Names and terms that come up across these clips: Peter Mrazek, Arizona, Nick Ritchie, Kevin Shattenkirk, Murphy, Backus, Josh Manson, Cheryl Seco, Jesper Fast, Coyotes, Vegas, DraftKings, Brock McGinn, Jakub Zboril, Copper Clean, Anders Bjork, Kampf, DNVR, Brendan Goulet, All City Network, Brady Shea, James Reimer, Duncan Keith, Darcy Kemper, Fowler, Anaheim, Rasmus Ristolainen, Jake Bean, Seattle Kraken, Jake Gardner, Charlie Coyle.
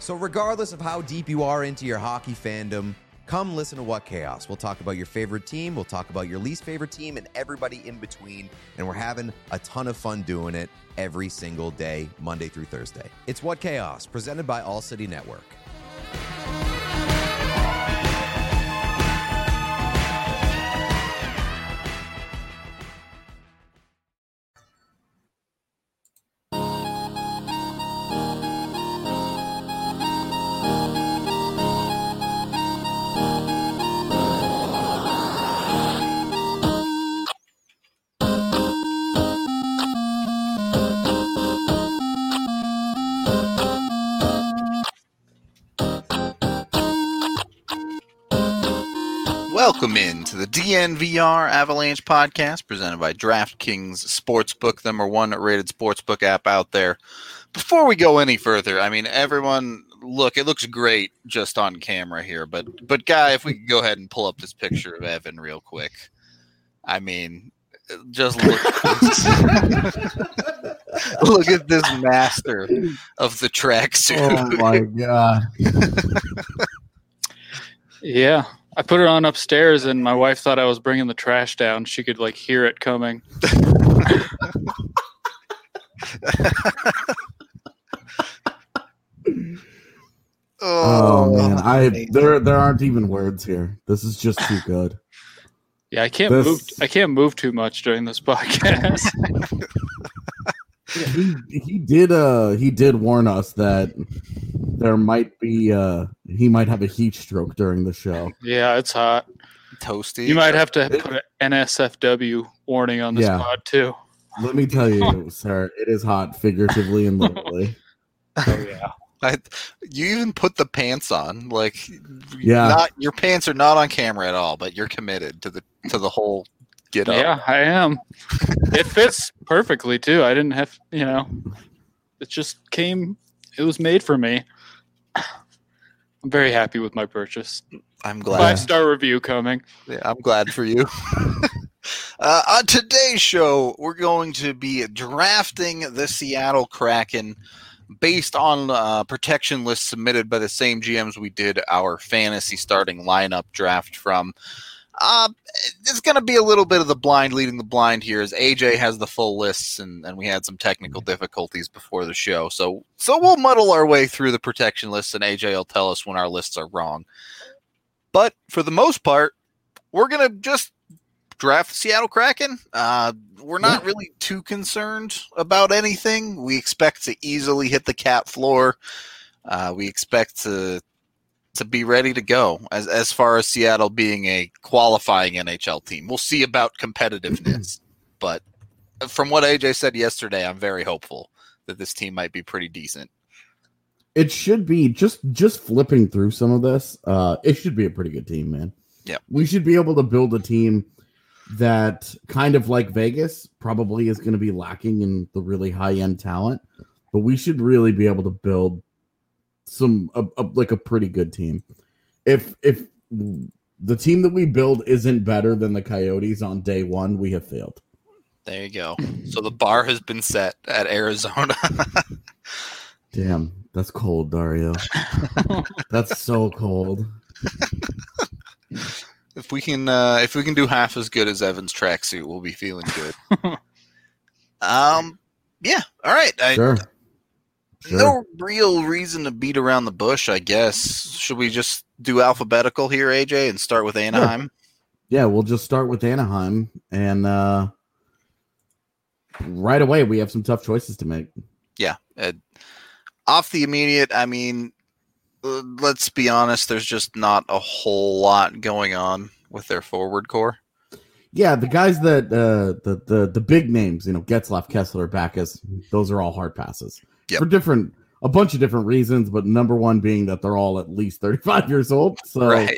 So regardless of how deep you are into your hockey fandom, come listen to What Chaos. We'll talk about your favorite team, we'll talk about your least favorite team, and everybody in between, and we're having a ton of fun doing it every single day, Monday through Thursday. It's What Chaos, presented by All City Network. Welcome in to the DNVR Avalanche podcast presented by DraftKings Sportsbook, the number one rated sportsbook app out there. Before we go any further, I mean, everyone, look, it looks great just on camera here, but Guy, if we could go ahead and pull up this picture of Evan real quick. I mean, just look, look at this master of the tracksuit. Oh, my God. Yeah. I put her on upstairs, and my wife thought I was bringing the trash down. She could, like, hear it coming. Oh, man. There aren't even words here. This is just too good. Yeah, I can't move too much during this podcast. Yeah, he did warn us that there might be he might have a heat stroke during the show. Yeah, it's hot, toasty. You might have to put an NSFW warning on this pod too. Let me tell you, sir, it is hot figuratively and literally. Oh yeah, you even put the pants on. Like, yeah, your pants are not on camera at all, but you're committed to the whole. Get up. Yeah, I am. It fits perfectly too. I didn't have, it just came. It was made for me. I'm very happy with my purchase. I'm glad. 5-star review coming. Yeah, I'm glad for you. On today's show, we're going to be drafting the Seattle Kraken based on protection lists submitted by the same GMs we did our fantasy starting lineup draft from. It's going to be a little bit of the blind leading the blind here, as AJ has the full lists, and we had some technical difficulties before the show. So we'll muddle our way through the protection lists, and AJ will tell us when our lists are wrong. But for the most part, we're going to just draft the Seattle Kraken. We're not really too concerned about anything. We expect to easily hit the cap floor. We expect to be ready to go as far as Seattle being a qualifying NHL team. We'll see about competitiveness, but from what AJ said yesterday, I'm very hopeful that this team might be pretty decent. It should be just flipping through some of this. It should be a pretty good team, man. Yeah. We should be able to build a team that, kind of like Vegas, probably is going to be lacking in the really high end talent, but we should really be able to build a pretty good team. If the team that we build isn't better than the Coyotes on day one, we have failed. There you go. So the bar has been set at Arizona. Damn, that's cold, Dario. That's so cold. If we can do half as good as Evan's tracksuit, we'll be feeling good. Yeah. All right. Sure. Sure. No real reason to beat around the bush, I guess. Should we just do alphabetical here, AJ, and start with Anaheim? Sure. Yeah, we'll just start with Anaheim, and right away we have some tough choices to make. Yeah. Off the immediate, I mean, let's be honest, there's just not a whole lot going on with their forward core. Yeah, the guys that the big names, you know, Getzlaff, Kessler, Backus, those are all hard passes. Yep. For a bunch of different reasons, but number one being that they're all at least 35 years old. So right.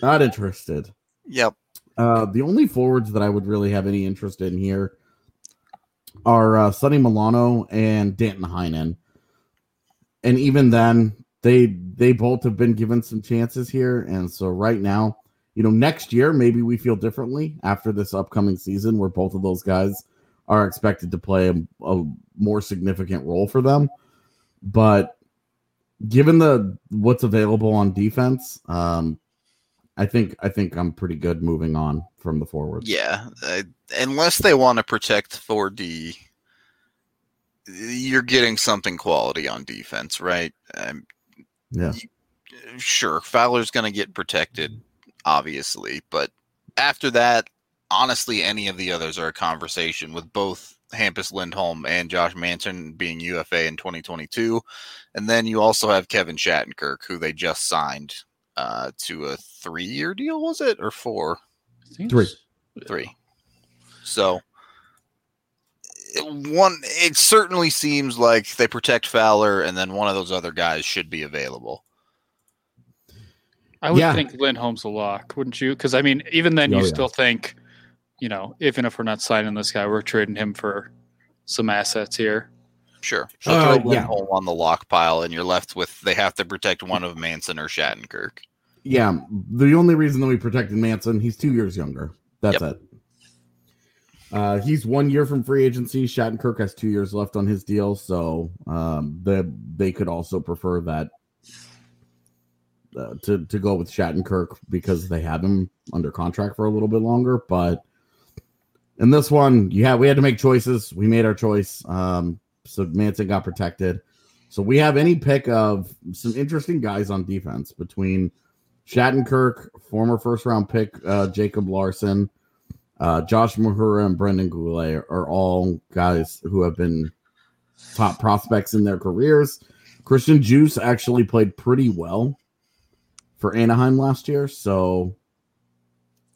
Not interested. Yep. The only forwards that I would really have any interest in here are Sonny Milano and Danton Heinen. And even then, they both have been given some chances here. And so right now, you know, next year, maybe we feel differently after this upcoming season where both of those guys are expected to play a more significant role for them. But given what's available on defense, I think I'm pretty good moving on from the forwards. Yeah, unless they want to protect 4D, you're getting something quality on defense, right? Yeah. Sure, Fowler's going to get protected, obviously. But after that, honestly, any of the others are a conversation, with both Hampus Lindholm and Josh Manson being UFA in 2022. And then you also have Kevin Shattenkirk, who they just signed to a 3-year deal, was it? Or 4? Three. So it certainly seems like they protect Fowler, and then one of those other guys should be available. I would think Lindholm's a lock, wouldn't you? Because, I mean, even then you still think, you know, even if we're not signing this guy, we're trading him for some assets here. Sure. So throw Lindholm on the lock pile, and you're left with they have to protect one of Manson or Shattenkirk. Yeah. The only reason that we protected Manson, he's 2 years younger. That's it. He's 1 year from free agency. Shattenkirk has 2 years left on his deal, so they could also prefer that to go with Shattenkirk because they have him under contract for a little bit longer. But in this one, we had to make choices. We made our choice. So Manson got protected. So we have any pick of some interesting guys on defense between Shattenkirk, former first-round pick Jacob Larson, Josh Mahura, and Brendan Goulet are all guys who have been top prospects in their careers. Christian Juice actually played pretty well for Anaheim last year, so...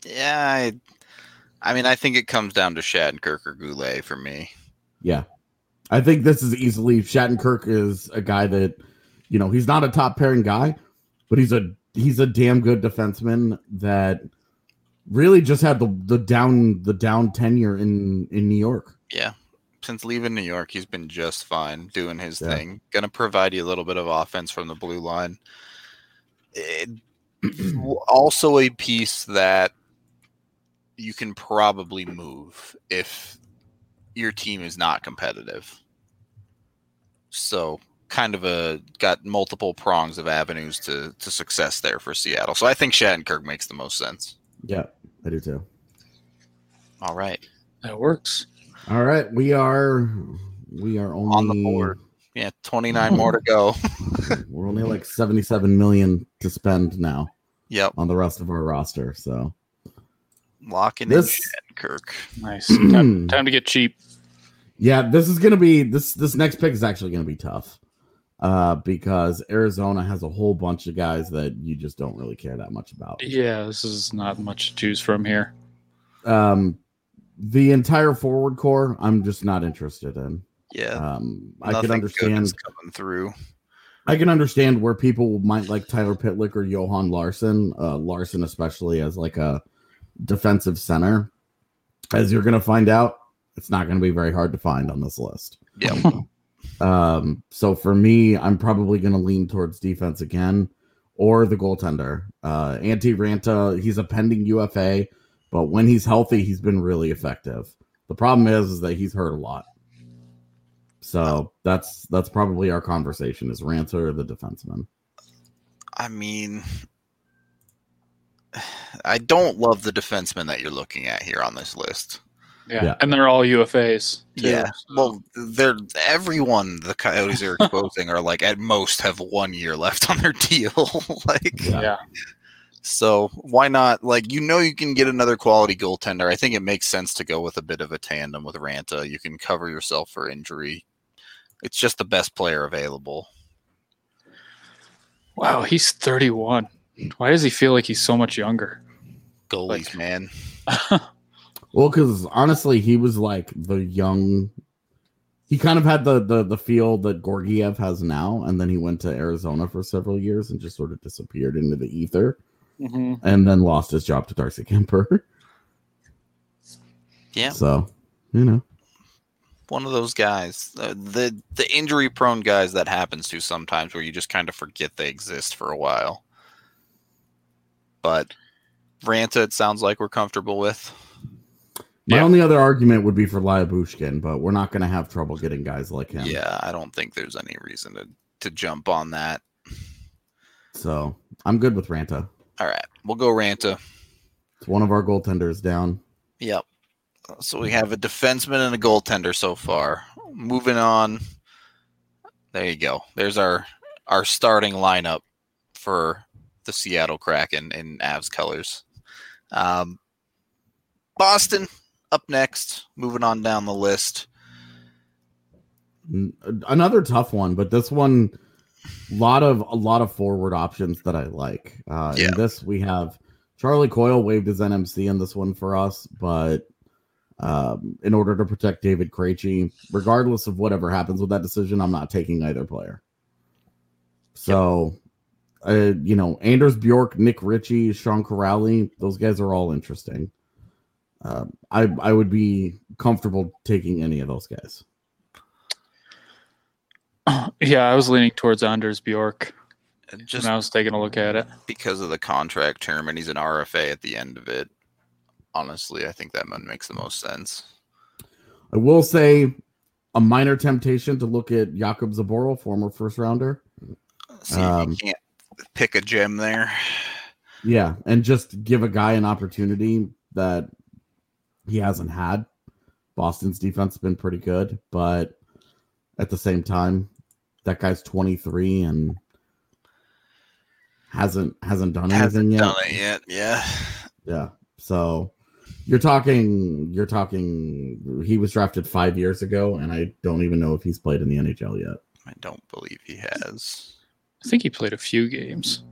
Yeah, I mean, I think it comes down to Shattenkirk or Goulet for me. Yeah. I think this is easily... Shattenkirk is a guy that, you know, he's not a top-pairing guy, but he's a damn good defenseman that really just had the down tenure in New York. Yeah. Since leaving New York, he's been just fine doing his thing. Going to provide you a little bit of offense from the blue line. Also a piece that you can probably move if your team is not competitive. So kind of got multiple prongs of avenues to success there for Seattle. So I think Shattenkirk makes the most sense. Yeah, I do too. All right. That works. All right. We are only on the board. Yeah, 29 more to go. We're only like 77 million to spend now. Yep. On the rest of our roster. So locking in Shattenkirk. Nice. time to get cheap. Yeah, this is gonna be this next pick is actually gonna be tough. Because Arizona has a whole bunch of guys that you just don't really care that much about. Yeah, this is not much to choose from here. The entire forward core, I'm just not interested in. Yeah, I can understand coming through. I can understand where people might like Tyler Pitlick or Johan Larson. Larson, especially as like a defensive center, as you're going to find out, it's not going to be very hard to find on this list. Yeah. So for me, I'm probably going to lean towards defense again or the goaltender. Antti Ranta, he's a pending UFA, but when he's healthy, he's been really effective. The problem is that he's hurt a lot. So that's probably our conversation, is Ranta or the defenseman. I mean, I don't love the defenseman that you're looking at here on this list. Yeah. And they're all UFAs. Too. Yeah. Well, everyone the Coyotes are exposing are like at most have 1 year left on their deal. So why not? Like, you can get another quality goaltender. I think it makes sense to go with a bit of a tandem with Ranta. You can cover yourself for injury. It's just the best player available. Wow, he's 31. Why does he feel like he's so much younger? Goalies, like, man. Well, because honestly, he was like the young. He kind of had the feel that Gorgiev has now, and then he went to Arizona for several years and just sort of disappeared into the ether, and then lost his job to Darcy Kemper. Yeah. So, one of those guys, the injury prone guys that happens to sometimes, where you just kind of forget they exist for a while. But Ranta, it sounds like we're comfortable with. My only other argument would be for Lyabushkin, but we're not going to have trouble getting guys like him. Yeah, I don't think there's any reason to jump on that. So I'm good with Ranta. All right, we'll go Ranta. It's one of our goaltenders down. Yep. So we have a defenseman and a goaltender so far. Moving on. There you go. There's our starting lineup for the Seattle Kraken in Avs colors. Boston. Up next, moving on down the list. Another tough one, but this one, a lot of forward options that I like. In this, we have Charlie Coyle waived his NMC in this one for us, but in order to protect David Krejci, regardless of whatever happens with that decision, I'm not taking either player. So, Anders Bjork, Nick Ritchie, Sean Corrali, those guys are all interesting. I would be comfortable taking any of those guys. Yeah, I was leaning towards Anders Bjork just when I was taking a look at it. Because of the contract term, and he's an RFA at the end of it. Honestly, I think that one makes the most sense. I will say a minor temptation to look at Jakub Zboril, former first-rounder. See, you can't pick a gem there. Yeah, and just give a guy an opportunity that he hasn't had. Boston's defense has been pretty good, but at the same time, that guy's 23 and hasn't done anything yet. Hasn't done it yet, yeah. Yeah. So you're talking he was drafted 5 years ago, and I don't even know if he's played in the NHL yet. I don't believe he has. I think he played a few games.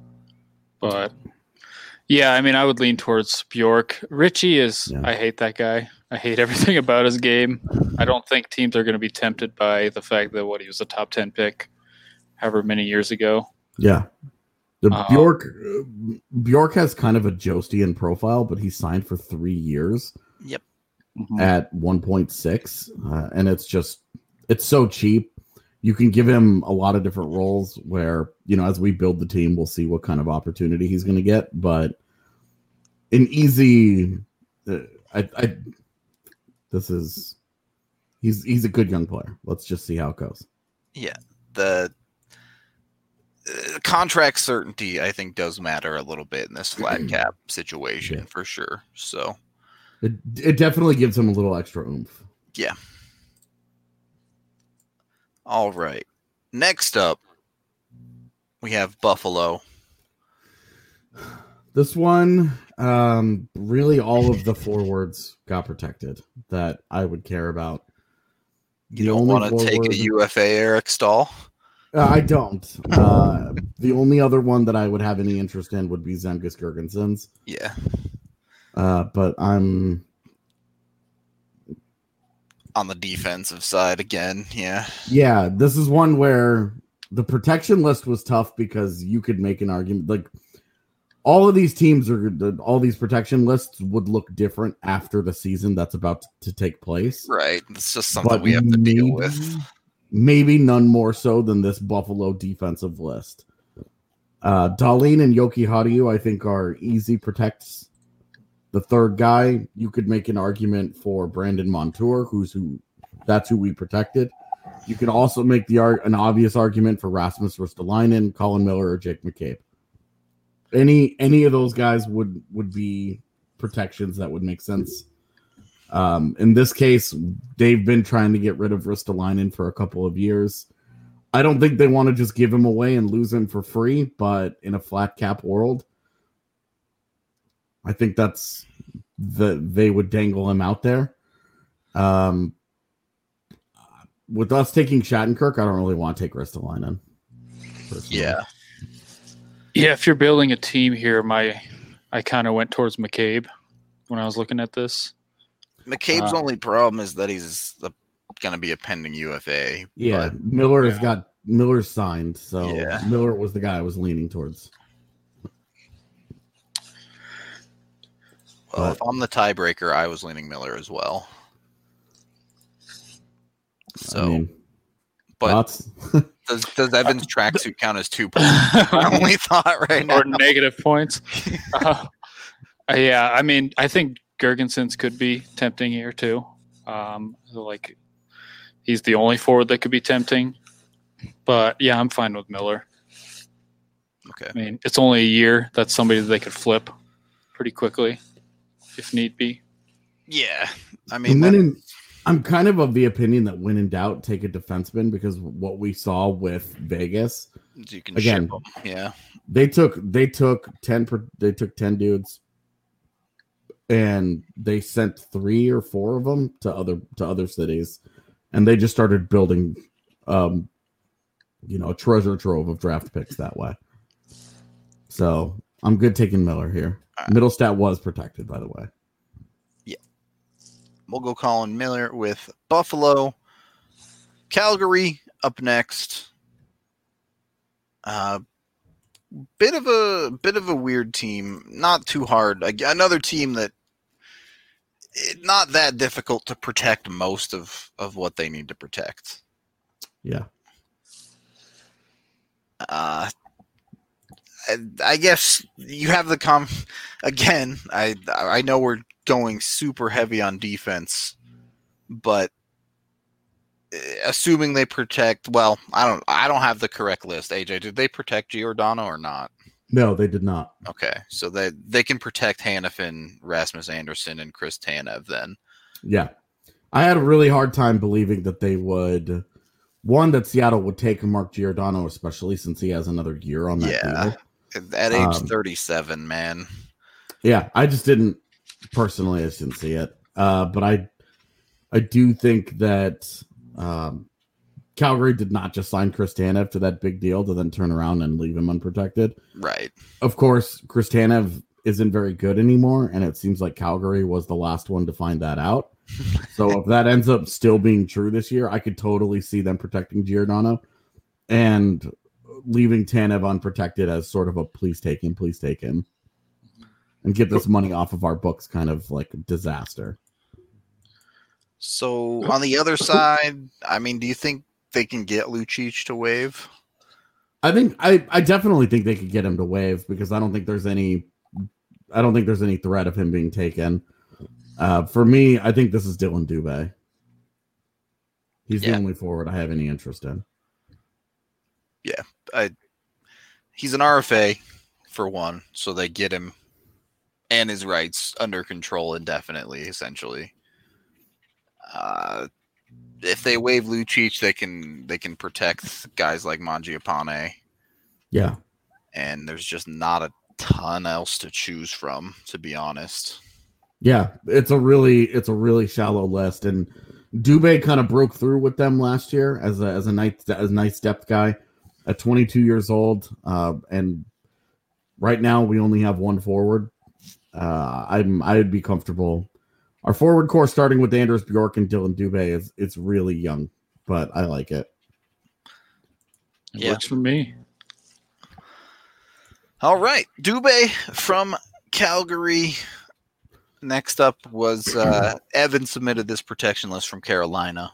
But yeah, I mean, I would lean towards Bjork. Ritchie I hate that guy. I hate everything about his game. I don't think teams are going to be tempted by the fact that he was a top 10 pick however many years ago. Yeah. Bjork has kind of a Jostian profile, but he signed for 3 years at 1.6. And it's so cheap. You can give him a lot of different roles where, as we build the team, we'll see what kind of opportunity he's going to get. But an easy, he's a good young player. Let's just see how it goes. Yeah. The contract certainty, I think, does matter a little bit in this flat cap situation for sure. So it definitely gives him a little extra oomph. Yeah. All right. Next up, we have Buffalo. This one, really all of the forwards got protected that I would care about. You don't want to take a UFA, Eric Stahl? I don't. The only other one that I would have any interest in would be Zemgus Girgensons. Yeah. But I'm on the defensive side again. Yeah. This is one where the protection list was tough because you could make an argument. Like, all of these teams all these protection lists would look different after the season that's about to take place. Right. It's just something we have to deal with. Maybe none more so than this Buffalo defensive list. Dahlin and Joki Haru, I think, are easy protects. The third guy, you could make an argument for Brandon Montour, that's who we protected. You could also make an obvious argument for Rasmus Ristolainen, Colin Miller, or Jake McCabe. Any of those guys would be protections that would make sense. In this case, they've been trying to get rid of Ristolainen for a couple of years. I don't think they want to just give him away and lose him for free, but in a flat cap world, I think that's they would dangle him out there. With us taking Shattenkirk, I don't really want to take Ristolainen. Yeah. Yeah, if you're building a team here, I kind of went towards McCabe when I was looking at this. McCabe's only problem is that he's going to be a pending UFA. Yeah, Miller's signed, so yeah. Miller was the guy I was leaning towards. Well, if I'm the tiebreaker, I was leaning Miller as well. So, I mean, but does Evans' tracksuit count as 2 points? My only thought right now. Or negative points. Yeah, I mean, I think Gergensen's could be tempting here too. He's the only forward that could be tempting. But yeah, I'm fine with Miller. Okay. I mean, it's only a year. That's somebody that they could flip pretty quickly if need be. Yeah. I mean, I'm kind of the opinion that when in doubt, take a defenseman, because what we saw with Vegas, you can again, ship them. Yeah. They took 10 dudes and they sent 3 or 4 of them to other cities. And they just started building, a treasure trove of draft picks that way. So I'm good taking Miller here. Right. Middlestat was protected, by the way. Yeah. We'll go Colin Miller with Buffalo. Calgary up next. Bit of a weird team. Not too hard. Another team that. It's not that difficult to protect most of what they need to protect. Yeah. I guess you have the again, I know we're going super heavy on defense, but assuming they protect, I don't have the correct list. AJ, did they protect Giordano or not? No, they did not. Okay, so they can protect Hanifin, Rasmus Anderson, and Chris Tanev then. Yeah. I had a really hard time believing that they would, that Seattle would take Mark Giordano, especially since he has another year on that deal. At age 37, man. Yeah, I just didn't see it. But I do think that Calgary did not just sign Chris Tanev to that big deal to then turn around and leave him unprotected. Right. Of course, Chris Tanev isn't very good anymore, and it seems like Calgary was the last one to find that out. So if that ends up still being true this year, I could totally see them protecting Giordano and leaving Tanev unprotected as sort of a please take him, and get this money off of our books kind of like disaster. So on the other side, I mean, do you think they can get Lucic to waive? I definitely think they could get him to waive, because I don't think there's any threat of him being taken. For me, I think this is Dylan Dubé. He's the only forward I have any interest in. Yeah. He's an RFA for one, so they get him and his rights under control indefinitely, essentially. If they waive Lucic, they can protect guys like Mangiapane. Yeah. And there's just not a ton else to choose from, to be honest. Yeah, it's a really shallow list, and Dubé kind of broke through with them last year as a nice depth guy at 22 years old. And right now we only have one forward. I'd be comfortable. Our forward core, starting with Anders Bjork and Dylan Dubé, it's really young, but I like it. It works for me. All right, Dubé from Calgary. Next up was Evan submitted this protection list from Carolina.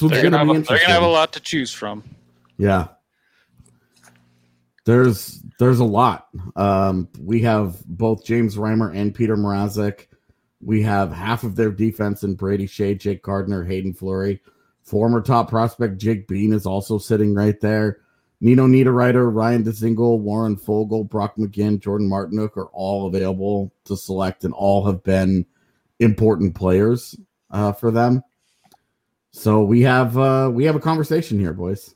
They're gonna have a lot to choose from. Yeah. There's a lot. We have both James Reimer and Peter Mrazek. We have half of their defense in Brady Shea, Jake Gardner, Hayden Fleury. Former top prospect Jake Bean is also sitting right there. Nino Niederreiter, Ryan Dzingel, Warren Fogle, Brock McGinn, Jordan Martinook are all available to select, and all have been important players for them. So we have a conversation here, boys.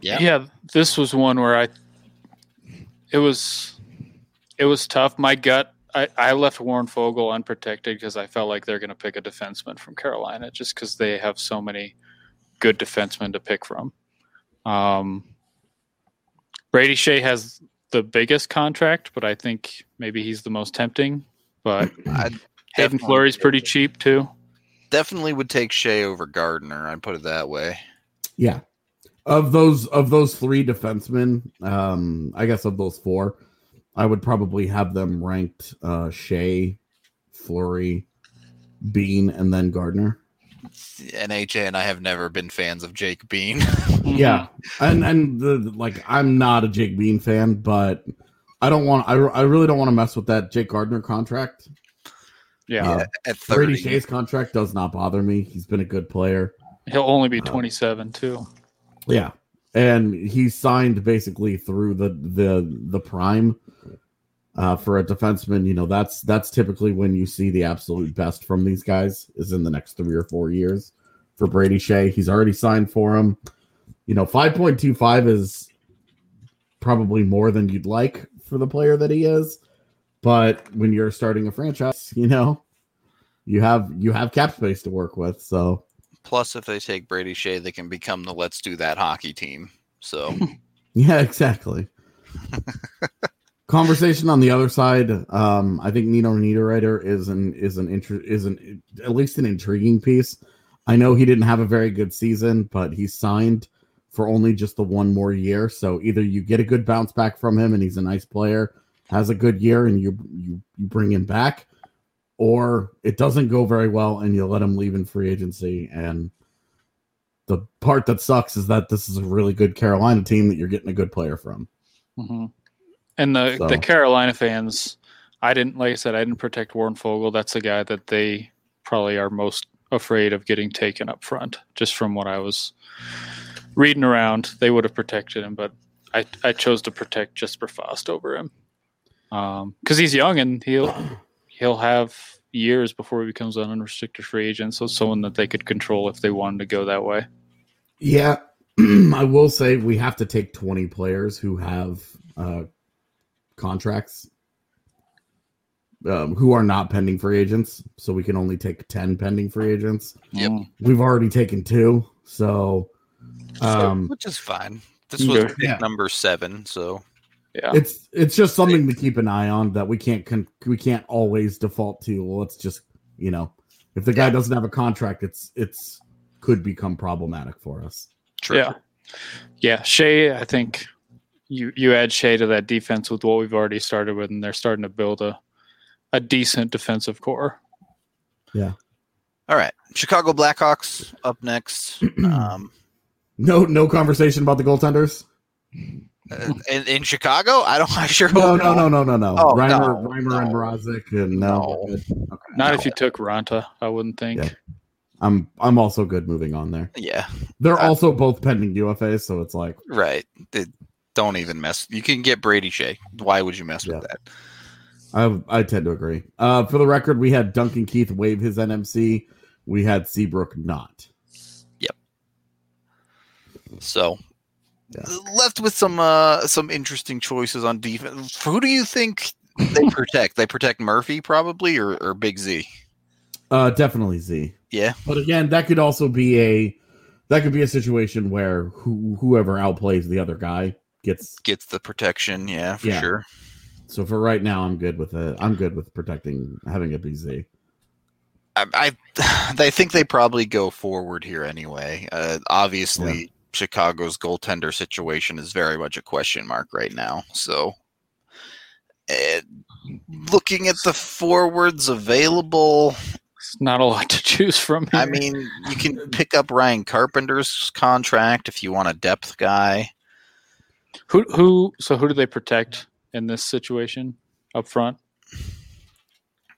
Yeah, this was one where it was tough. My gut, I left Warren Fogle unprotected because I felt like they're going to pick a defenseman from Carolina just because they have so many good defensemen to pick from. Brady Shea has the biggest contract, but I think maybe he's the most tempting. But Hayden Fleury's pretty cheap too. Definitely would take Shea over Gardner. I'd put it that way. Yeah. Of those three defensemen, I guess of those four, I would probably have them ranked Shea, Fleury, Bean, and then Gardner. NHA and I have never been fans of Jake Bean. Yeah, and I'm not a Jake Bean fan, but I really don't want to mess with that Jake Gardner contract. Yeah, at 30. Brady Shea's contract does not bother me. He's been a good player. He'll only be 27 too. Yeah, and he signed basically through the prime for a defenseman. You know, that's typically when you see the absolute best from these guys is in the next 3 or 4 years. For Brady Shea, he's already signed for him. You know, 5.25 is probably more than you'd like for the player that he is, but when you're starting a franchise, you know, you have cap space to work with, so. Plus, if they take Brady Shea, they can become the Let's Do That hockey team. So, yeah, exactly. Conversation on the other side. I think Nino Niederreiter is at least an intriguing piece. I know he didn't have a very good season, but he signed for only just the one more year. So either you get a good bounce back from him, and he's a nice player, has a good year, and you bring him back. Or it doesn't go very well, and you let him leave in free agency. And the part that sucks is that this is a really good Carolina team that you're getting a good player from. Mm-hmm. And the Carolina fans, I didn't protect Warren Fogle. That's the guy that they probably are most afraid of getting taken up front. Just from what I was reading around, they would have protected him, but I chose to protect Jesper Fast over him because he's young and he'll have years before he becomes an unrestricted free agent. So someone that they could control if they wanted to go that way. Yeah. I will say we have to take 20 players who have contracts who are not pending free agents. So we can only take 10 pending free agents. Yep. We've already taken 2. So, which is fine. This was number 7. So, yeah. It's just something to keep an eye on that we can't always default to. Well, it's just, you know, if the guy doesn't have a contract, it's could become problematic for us. True. Yeah. Shea, I think you add Shea to that defense with what we've already started with, and they're starting to build a decent defensive core. Yeah. All right. Chicago Blackhawks up next. No conversation about the goaltenders. In Chicago? I sure hope no. Oh, Reimer and Mrazek and no. Okay, not if you took Ranta, I wouldn't think. Yeah. I'm also good moving on there. Yeah. They're also both pending UFAs, so it's like right. Don't even mess. You can get Brady Shea. Why would you mess with that? I tend to agree. For the record, we had Duncan Keith waive his NMC. We had Seabrook not. Yep. So yeah. Left with some interesting choices on defense. Who do you think they protect? They protect Murphy probably or Big Z? Definitely Z. Yeah. But again, that could also be a situation where whoever outplays the other guy gets the protection, sure. So for right now I'm good with protecting having a Big Z. I think they probably go forward here anyway. Obviously Chicago's goaltender situation is very much a question mark right now. So looking at the forwards available, it's not a lot to choose from here. I mean, you can pick up Ryan Carpenter's contract if you want a depth guy. Who do they protect in this situation up front?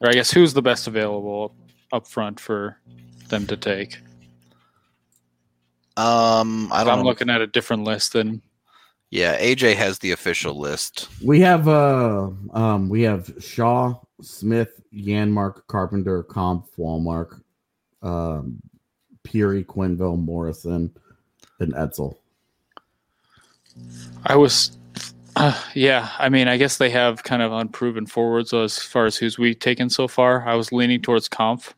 Or I guess who's the best available up front for them to take? I'm looking at a different list than. Yeah, AJ has the official list. We have Shaw, Smith, Yanmark, Carpenter, Kampf, Walmark, Peary, Quinville, Morrison, and Edsel. I guess they have kind of unproven forwards as far as who's we've taken so far. I was leaning towards Kampf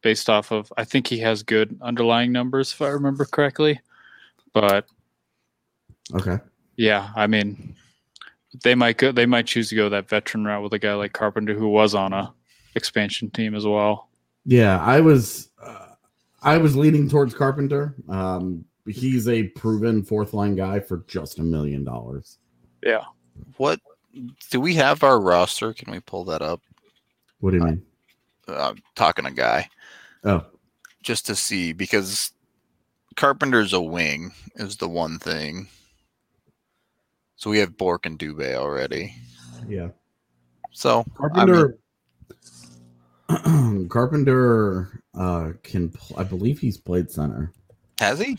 based off of, I think he has good underlying numbers if I remember correctly, but okay. Yeah, I mean, they might choose to go that veteran route with a guy like Carpenter, who was on a expansion team as well. Yeah, I was leaning towards Carpenter. He's a proven fourth line guy for just $1 million. Yeah. What do we have our roster? Can we pull that up? What do you mean? I'm talking a guy. Oh, just to see, because Carpenter's a wing is the one thing. So we have Bjork and Dubé already. Yeah. So Carpenter, I believe he's played center. Has he?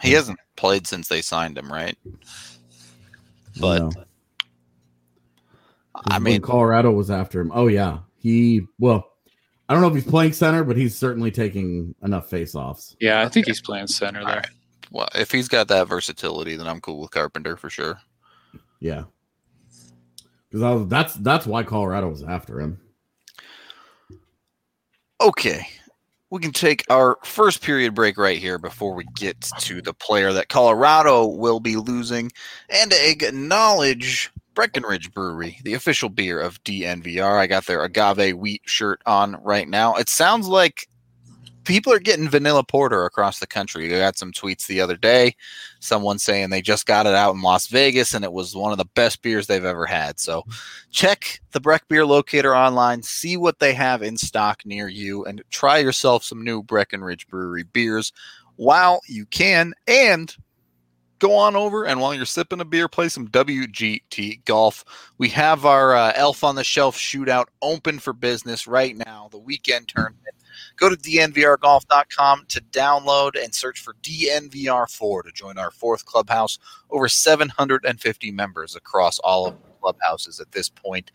He hasn't played since they signed him, right? But no. I mean, Colorado was after him. Oh yeah, I don't know if he's playing center, but he's certainly taking enough faceoffs. Yeah, I think he's playing center there. Right. Well, if he's got that versatility, then I'm cool with Carpenter for sure. Yeah, because that's why Colorado was after him. Okay, we can take our first period break right here before we get to the player that Colorado will be losing and acknowledge Breckenridge Brewery, the official beer of DNVR. I got their agave wheat shirt on right now. It sounds like people are getting vanilla porter across the country. I got some tweets the other day, someone saying they just got it out in Las Vegas and it was one of the best beers they've ever had. So check the Breck Beer Locator online, see what they have in stock near you, and try yourself some new Breckenridge Brewery beers while you can. And go on over, and while you're sipping a beer, play some WGT golf. We have our Elf on the Shelf shootout open for business right now, the weekend tournament. Go to dnvrgolf.com to download and search for DNVR4 to join our fourth clubhouse. Over 750 members across all of the clubhouses at this point.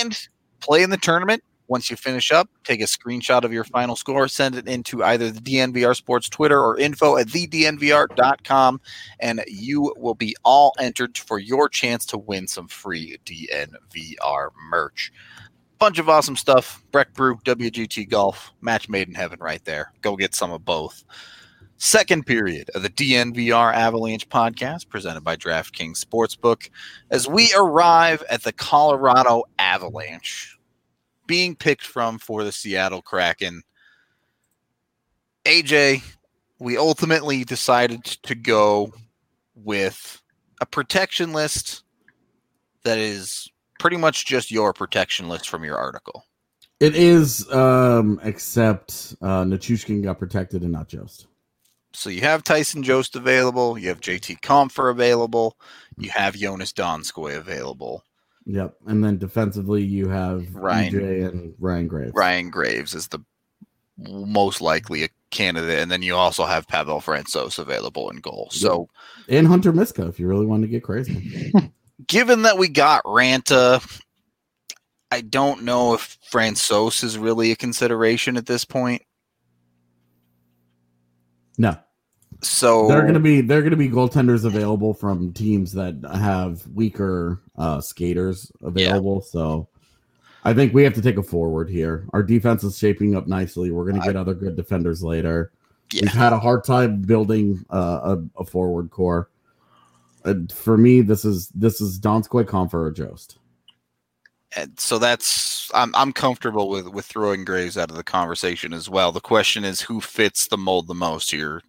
And play in the tournament. Once you finish up, take a screenshot of your final score, send it into either the DNVR Sports Twitter or info@thednvr.com, and you will be all entered for your chance to win some free DNVR merch. Bunch of awesome stuff. Breck Brew, WGT Golf, match made in heaven right there. Go get some of both. Second period of the DNVR Avalanche podcast presented by DraftKings Sportsbook as we arrive at the Colorado Avalanche. Being picked from for the Seattle Kraken. AJ, we ultimately decided to go with a protection list that is pretty much just your protection list from your article. It is, except Nichushkin got protected and not Jost. So you have Tyson Jost available. You have JT Compher available. You have Jonas Donskoy available. Yep, and then defensively you have EJ and Ryan Graves. Ryan Graves is the most likely a candidate, and then you also have Pavel Francouz available in goal. Yep. So, and Hunter Miska, if you really wanted to get crazy. Given that we got Ranta, I don't know if Francouz is really a consideration at this point. No. So they're going to be goaltenders available from teams that have weaker skaters available. Yeah. So I think we have to take a forward here. Our defense is shaping up nicely. We're going to get other good defenders later. Yeah. We've had a hard time building a forward core. For me, this is Donskoy, Compher, or Jost. And so that's I'm comfortable with throwing Graves out of the conversation as well. The question is who fits the mold the most here.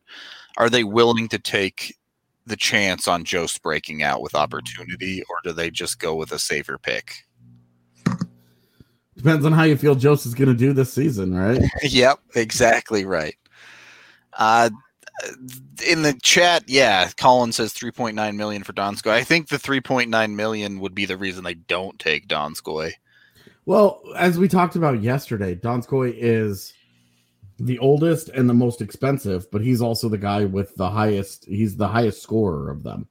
Are they willing to take the chance on Jost breaking out with opportunity, or do they just go with a safer pick? Depends on how you feel Jost is going to do this season, right? Yep, exactly right. In the chat, yeah, Colin says $3.9 million for Donskoy. I think the $3.9 million would be the reason they don't take Donskoy. Well, as we talked about yesterday, Donskoy is the oldest and the most expensive, but he's also the guy with the highest. He's the highest scorer of them.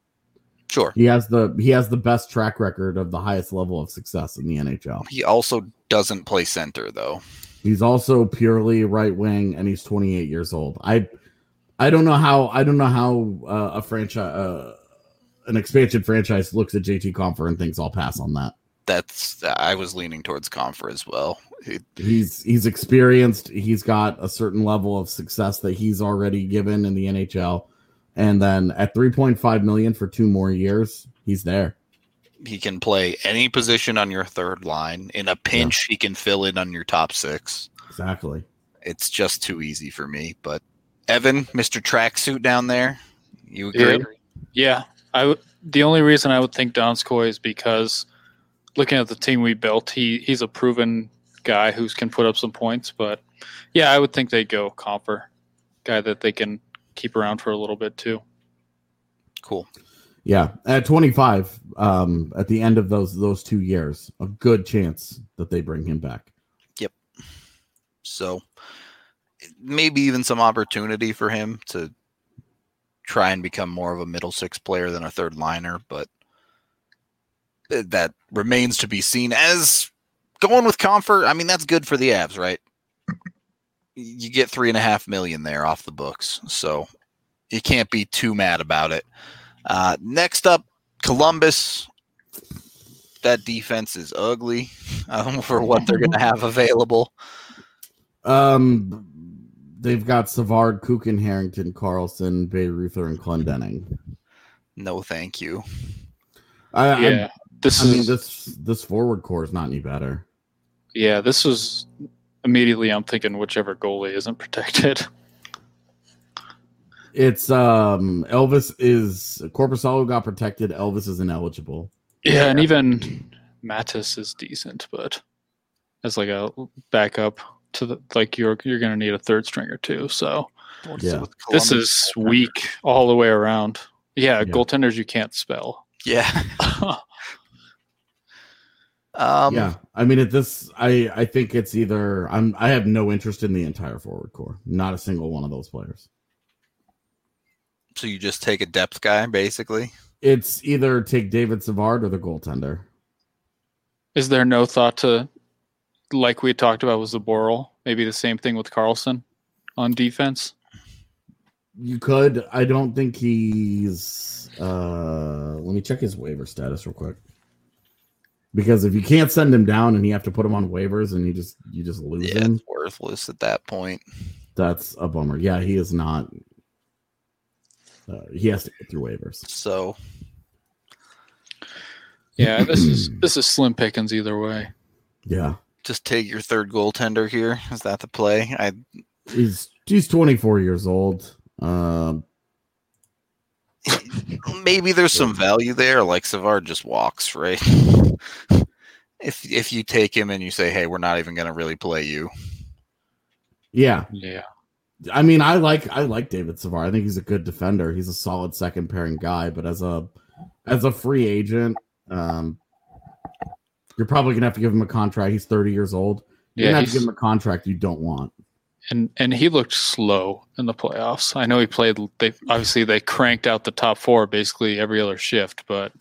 Sure. He has the best track record of the highest level of success in the NHL. He also doesn't play center, though. He's also purely right wing, and he's 28 years old. I don't know how a franchise, an expansion franchise, looks at JT Compher and thinks I'll pass on that. I was leaning towards Compher as well. He's experienced. He's got a certain level of success that he's already given in the NHL. And then at $3.5 million for 2 more years, he's there. He can play any position on your third line. In a pinch, yeah. He can fill in on your top 6. Exactly. It's just too easy for me. But Evan, Mr. Tracksuit down there, you agree? Yeah. The only reason I would think Donskoy is because looking at the team we built, he's a proven guy who can put up some points. But, yeah, I would think they go Compher, guy that they can keep around for a little bit too. Cool. Yeah, at 25, at the end of those 2 years, a good chance that they bring him back. Yep. So maybe even some opportunity for him to try and become more of a middle six player than a third liner, but that remains to be seen. As going with Compher, I mean, that's good for the Avs, right? You get $3.5 million there off the books, so you can't be too mad about it. Next up, Columbus. That defense is ugly for what they're going to have available. They've got Savard, Kukin, Harrington, Carlson, Bayreuther, and Clendenning. No, thank you. This forward core is not any better. Yeah, this is. Immediately, I'm thinking whichever goalie isn't protected. It's Elvis is Korpisalo got protected. Elvis is ineligible. Yeah, and even Mattis is decent, but as like a backup to the you're going to need a third stringer too. So yeah. This is weak all the way around. Yeah, goaltenders you can't spell. Yeah. I mean, at this, I think it's either I have no interest in the entire forward core, not a single one of those players. So you just take a depth guy, basically. It's either take David Savard or the goaltender. Is there no thought to, like we talked about, was the Borrell? Maybe the same thing with Carlson on defense. You could. I don't think he's. Let me check his waiver status real quick. Because if you can't send him down and you have to put him on waivers and you just lose him. It's worthless at that point. That's a bummer. Yeah, he is not. He has to go through waivers. So. Yeah, this is slim pickings either way. Yeah. Just take your third goaltender here. Is that the play? He's 24 years old. Maybe there's some value there. Like Savard just walks, right? If you take him and you say, hey, we're not even going to really play you. Yeah. Yeah. I mean, I like David Savard. I think he's a good defender. He's a solid second pairing guy, but as a free agent, you're probably going to have to give him a contract. He's 30 years old. You're going to have to give him a contract you don't want. And he looked slow in the playoffs. I know he played. They cranked out the top 4 basically every other shift, but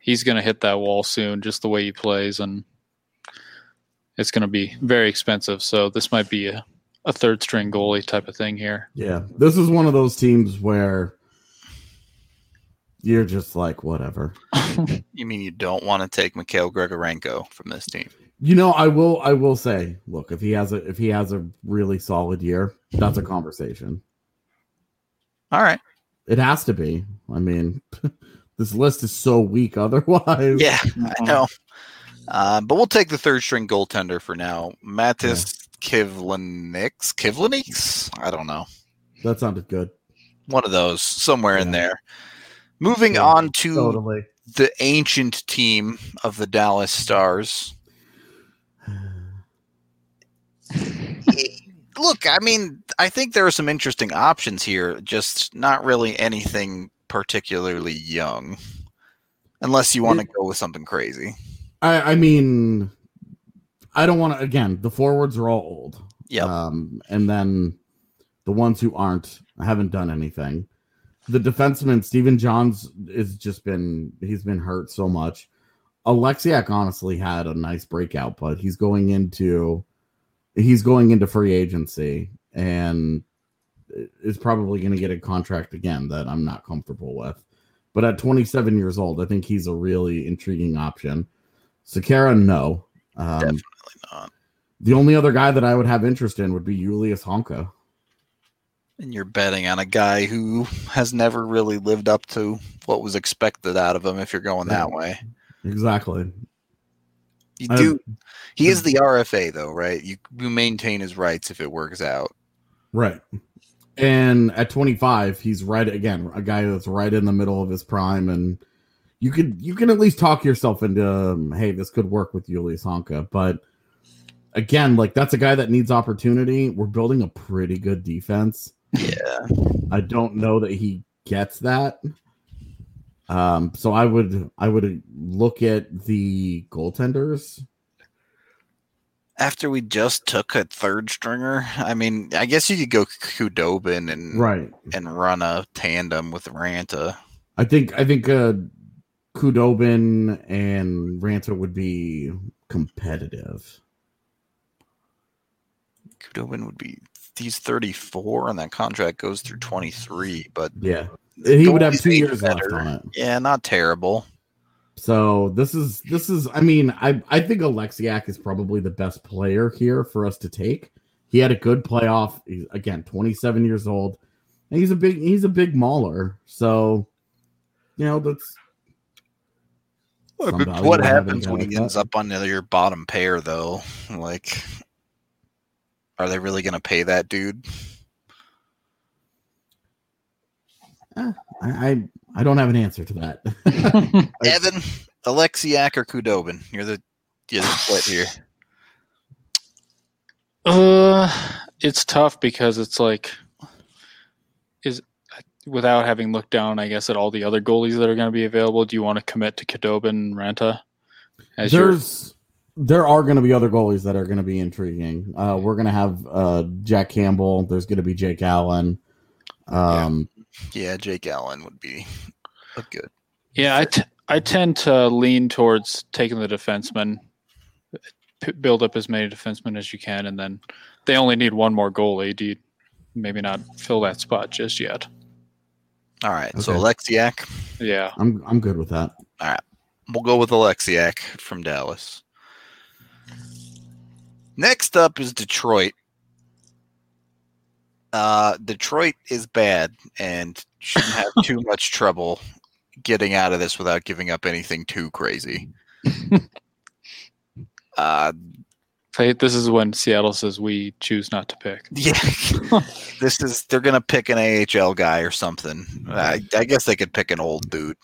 he's going to hit that wall soon, just the way he plays, and it's going to be very expensive. So this might be a third string goalie type of thing here. Yeah, this is one of those teams where you're just like whatever. You mean you don't want to take Mikhail Grigorenko from this team? You know, I will say, look, if he has a really solid year, that's a conversation. All right, it has to be. I mean, this list is so weak otherwise. Yeah, I know. But we'll take the third string goaltender for now, Mattis Kivlenieks. I don't know. That sounded good. One of those somewhere in there. Moving on to the ancient team of the Dallas Stars. Look, I mean, I think there are some interesting options here, just not really anything particularly young, unless you want to go with something crazy. I mean, I don't want to, again, the forwards are all old. Yeah. And then The ones who aren't haven't done anything. The defenseman, Steven Johns, has just been, he's been hurt so much. Alexiak honestly had a nice breakout, but he's going into free agency and is probably going to get a contract again that I'm not comfortable with. But at 27 years old, I think he's a really intriguing option. Sekera, no. Definitely not. The only other guy that I would have interest in would be Julius Honka. And you're betting on a guy who has never really lived up to what was expected out of him if you're going that way. Exactly. You do. He is the RFA, though, right? You maintain his rights if it works out. Right. And at 25, he's right, again, a guy that's right in the middle of his prime. And you can at least talk yourself into, hey, this could work with Julius Honka. But again, like, that's a guy that needs opportunity. We're building a pretty good defense. Yeah, I don't know that he gets that. So I would look at the goaltenders. After we just took a third stringer, I mean, I guess you could go Khudobin and run a tandem with Ranta. I think Khudobin and Ranta would be competitive. Khudobin would be. He's 34, and that contract goes through 23. But yeah, he would have 2 years left on it. Yeah, not terrible. So this is. I mean, I think Alexiak is probably the best player here for us to take. He had a good playoff. He's, again, 27 years old, and he's a big mauler. So, you know, that's. What happens when he ends up under your bottom pair, though? Like. Are they really going to pay that dude? I don't have an answer to that. Evan, Alexiak, or Khudobin? You're the split here. It's tough because it's like without having looked down, I guess, at all the other goalies that are going to be available. Do you want to commit to Khudobin and Ranta? There are going to be other goalies that are going to be intriguing. We're going to have Jack Campbell. There's going to be Jake Allen. Yeah, Jake Allen would be good. Yeah, I tend to lean towards taking the defenseman, build up as many defensemen as you can, and then they only need one more goalie. Do you maybe not fill that spot just yet? All right, okay. So Alexiak. Yeah. I'm good with that. All right, we'll go with Alexiak from Dallas. Next up is Detroit. Detroit is bad and shouldn't have too much trouble getting out of this without giving up anything too crazy. This is when Seattle says we choose not to pick. Yeah, they're gonna pick an AHL guy or something. I guess they could pick an old dude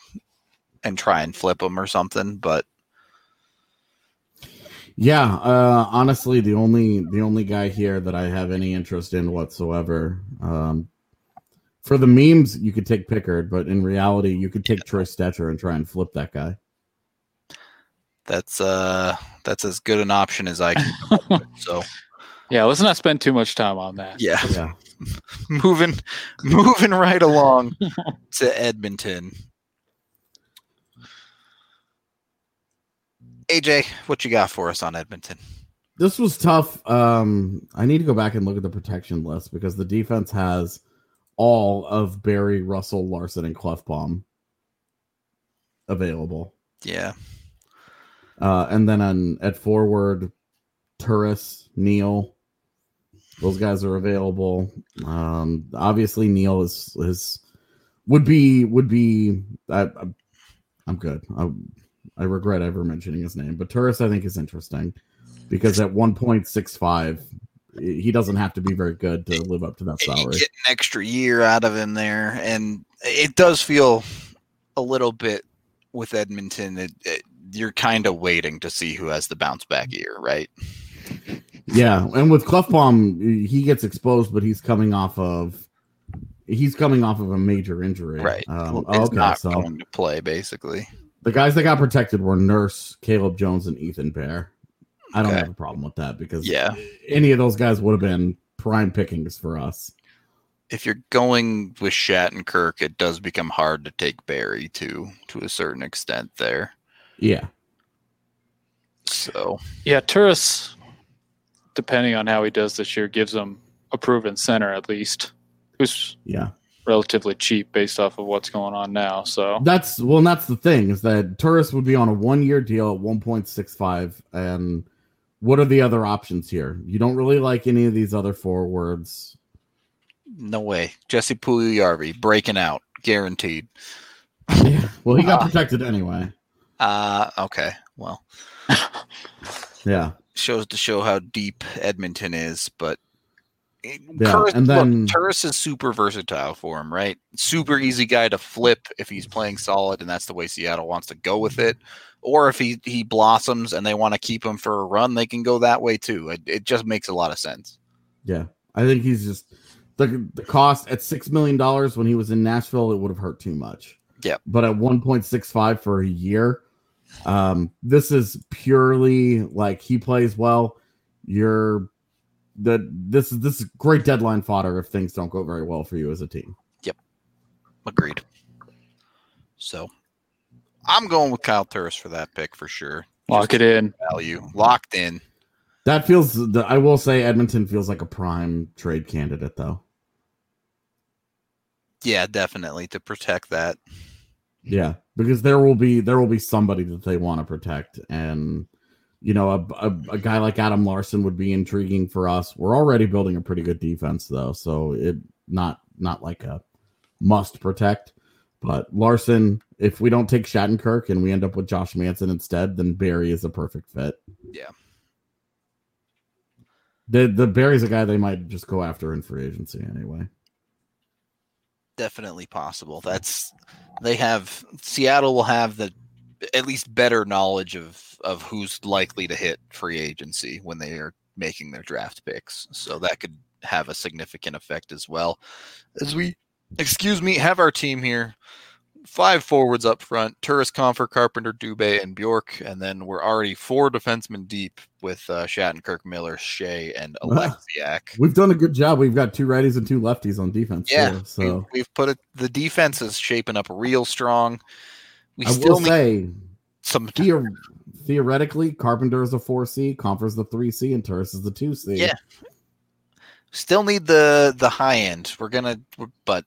and try and flip him or something, but. Yeah, honestly, the only guy here that I have any interest in whatsoever. For the memes, you could take Pickard, but in reality, you could take Troy Stetcher and try and flip that guy. That's as good an option as I can. So, yeah, let's not spend too much time on that. Yeah. moving right along to Edmonton. AJ, what you got for us on Edmonton? This was tough. I need to go back and look at the protection list because the defense has all of Barry, Russell, Larson, and Clefbaum available. Yeah. And then at forward, Turris, Neal. Those guys are available. Obviously, Neal would be. I'm good. I regret ever mentioning his name, but Turris, I think, is interesting because at 1.65, he doesn't have to be very good to live up to that salary. You get an extra year out of him there, and it does feel a little bit with Edmonton. You're kind of waiting to see who has the bounce back year, right? Yeah, and with Clefbaum, he gets exposed, but he's coming off of a major injury, right? Going to play basically. The guys that got protected were Nurse, Caleb Jones, and Ethan Bear. I don't have a problem with that because any of those guys would have been prime pickings for us. if you're going with Shattenkirk, it does become hard to take Barry to a certain extent there. Yeah. So yeah, Turris, depending on how he does this year, gives him a proven center at least, who's relatively cheap based off of what's going on now. So that's and that's the thing, is that Turris would be on a 1-year deal at 1.65, and what are the other options here? You don't really like any of these other forwards. No way. Jesse Puljujarvi breaking out, guaranteed. Yeah. Well, he got protected anyway. Okay. Well, yeah, shows to show how deep Edmonton is, but Turris is super versatile for him, right? Super easy guy to flip if he's playing solid, and that's the way Seattle wants to go with it. Or if he blossoms and they want to keep him for a run, they can go that way too. It just makes a lot of sense. Yeah, I think he's just the cost at $6 million when he was in Nashville, it would have hurt too much. Yeah, but at 1.65 for a year, this is purely like he plays well. This is great deadline fodder if things don't go very well for you as a team. Yep, agreed. So I'm going with Kyle Turris for that pick for sure. Lock it in. Value locked in. That feels. I will say Edmonton feels like a prime trade candidate though. Yeah, definitely to protect that. Yeah, because there will be somebody that they want to protect, and you know a guy like Adam Larson would be intriguing for us. We're already building a pretty good defense though, so it not like a must protect. But Larson, if we don't take Shattenkirk and we end up with Josh Manson instead, then Barry is a perfect fit. Yeah, the Barry's a guy they might just go after in free agency anyway. Definitely possible. Seattle will have the at least better knowledge of who's likely to hit free agency when they are making their draft picks. So that could have a significant effect as well. As we have our team here, 5 forwards up front, Turris, Kampf, Carpenter, Dubé, and Bjork, and then we're already 4 defensemen deep with Shattenkirk, Miller, Shea, and Alexiak. We've done a good job. We've got 2 righties and 2 lefties on defense. Yeah, too, so we've put it. The defense is shaping up real strong. Theoretically, Carpenter is a 4C, Kampf is the 3C, and Turris is the 2C. Yeah. Still need the high end. I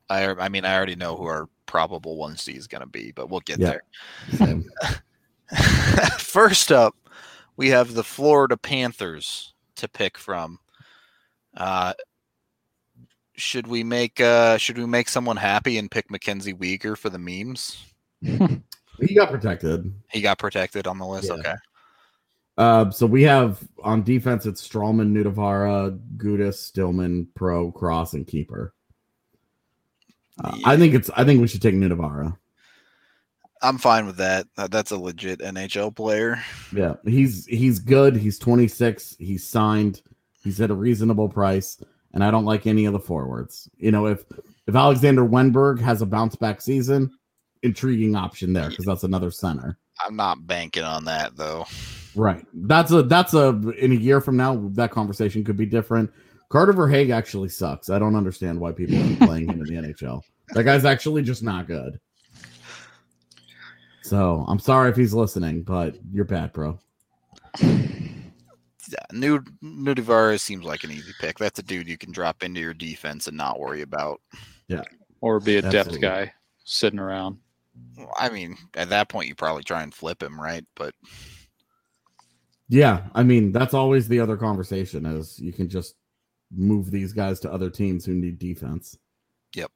already know who our probable 1C is going to be, but we'll get there. First up, we have the Florida Panthers to pick from. Should we make someone happy and pick Mackenzie Weegar for the memes? He got protected on the list. Yeah. Okay. So we have on defense, it's Strawman, Nudavara, Gudas, Stillman, Pro, Cross, and Keeper. I think we should take Nudavara. I'm fine with that. That's a legit NHL player. Yeah, he's good. He's 26. He's signed. He's at a reasonable price, and I don't like any of the forwards. You know, if Alexander Wenberg has a bounce back season, intriguing option there because that's another center. I'm not banking on that though. Right. That's in a year from now that conversation could be different. Carter Verhaeghe actually sucks. I don't understand why people are playing him in the NHL. That guy's actually just not good. So I'm sorry if he's listening, but you're bad, bro. Yeah, Nudivara seems like an easy pick. That's a dude you can drop into your defense and not worry about. Yeah, or be a depth guy sitting around. Well, I mean, at that point, you probably try and flip him, right? But yeah, I mean, that's always the other conversation is you can just move these guys to other teams who need defense. Yep.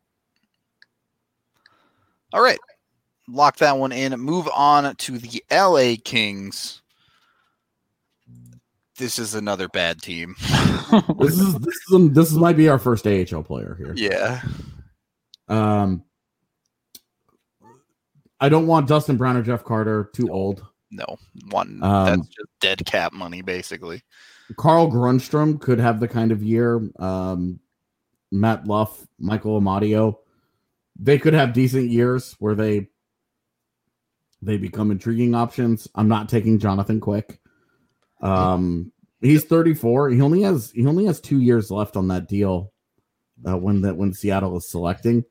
All right. Lock that one in. Move on to the LA Kings. This is another bad team. This might be our first AHL player here. Yeah. I don't want Dustin Brown or Jeff Carter. Too old. No. One. That's just dead cap money, basically. Carl Grundstrom could have the kind of year. Matt Luff, Michael Amadio, they could have decent years where they become intriguing options. I'm not taking Jonathan Quick. He's 34. He only has 2 years left on that deal. when Seattle is selecting,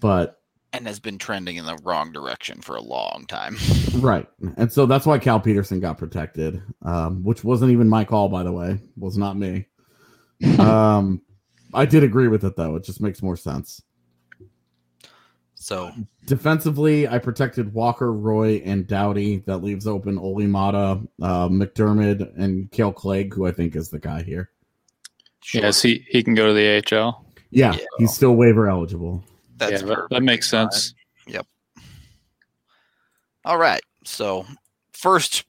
but and has been trending in the wrong direction for a long time. Right. And so that's why Cal Peterson got protected, which wasn't even my call, by the way. Was not me. I did agree with it, though. It just makes more sense. So defensively, I protected Walker, Roy, and Doughty. That leaves open Olimata, McDermid, and Cale Clegg, who I think is the guy here. Sure. Yes, he can go to the AHL. Yeah, he's still waiver eligible. That's that makes sense. Yep. All right. So first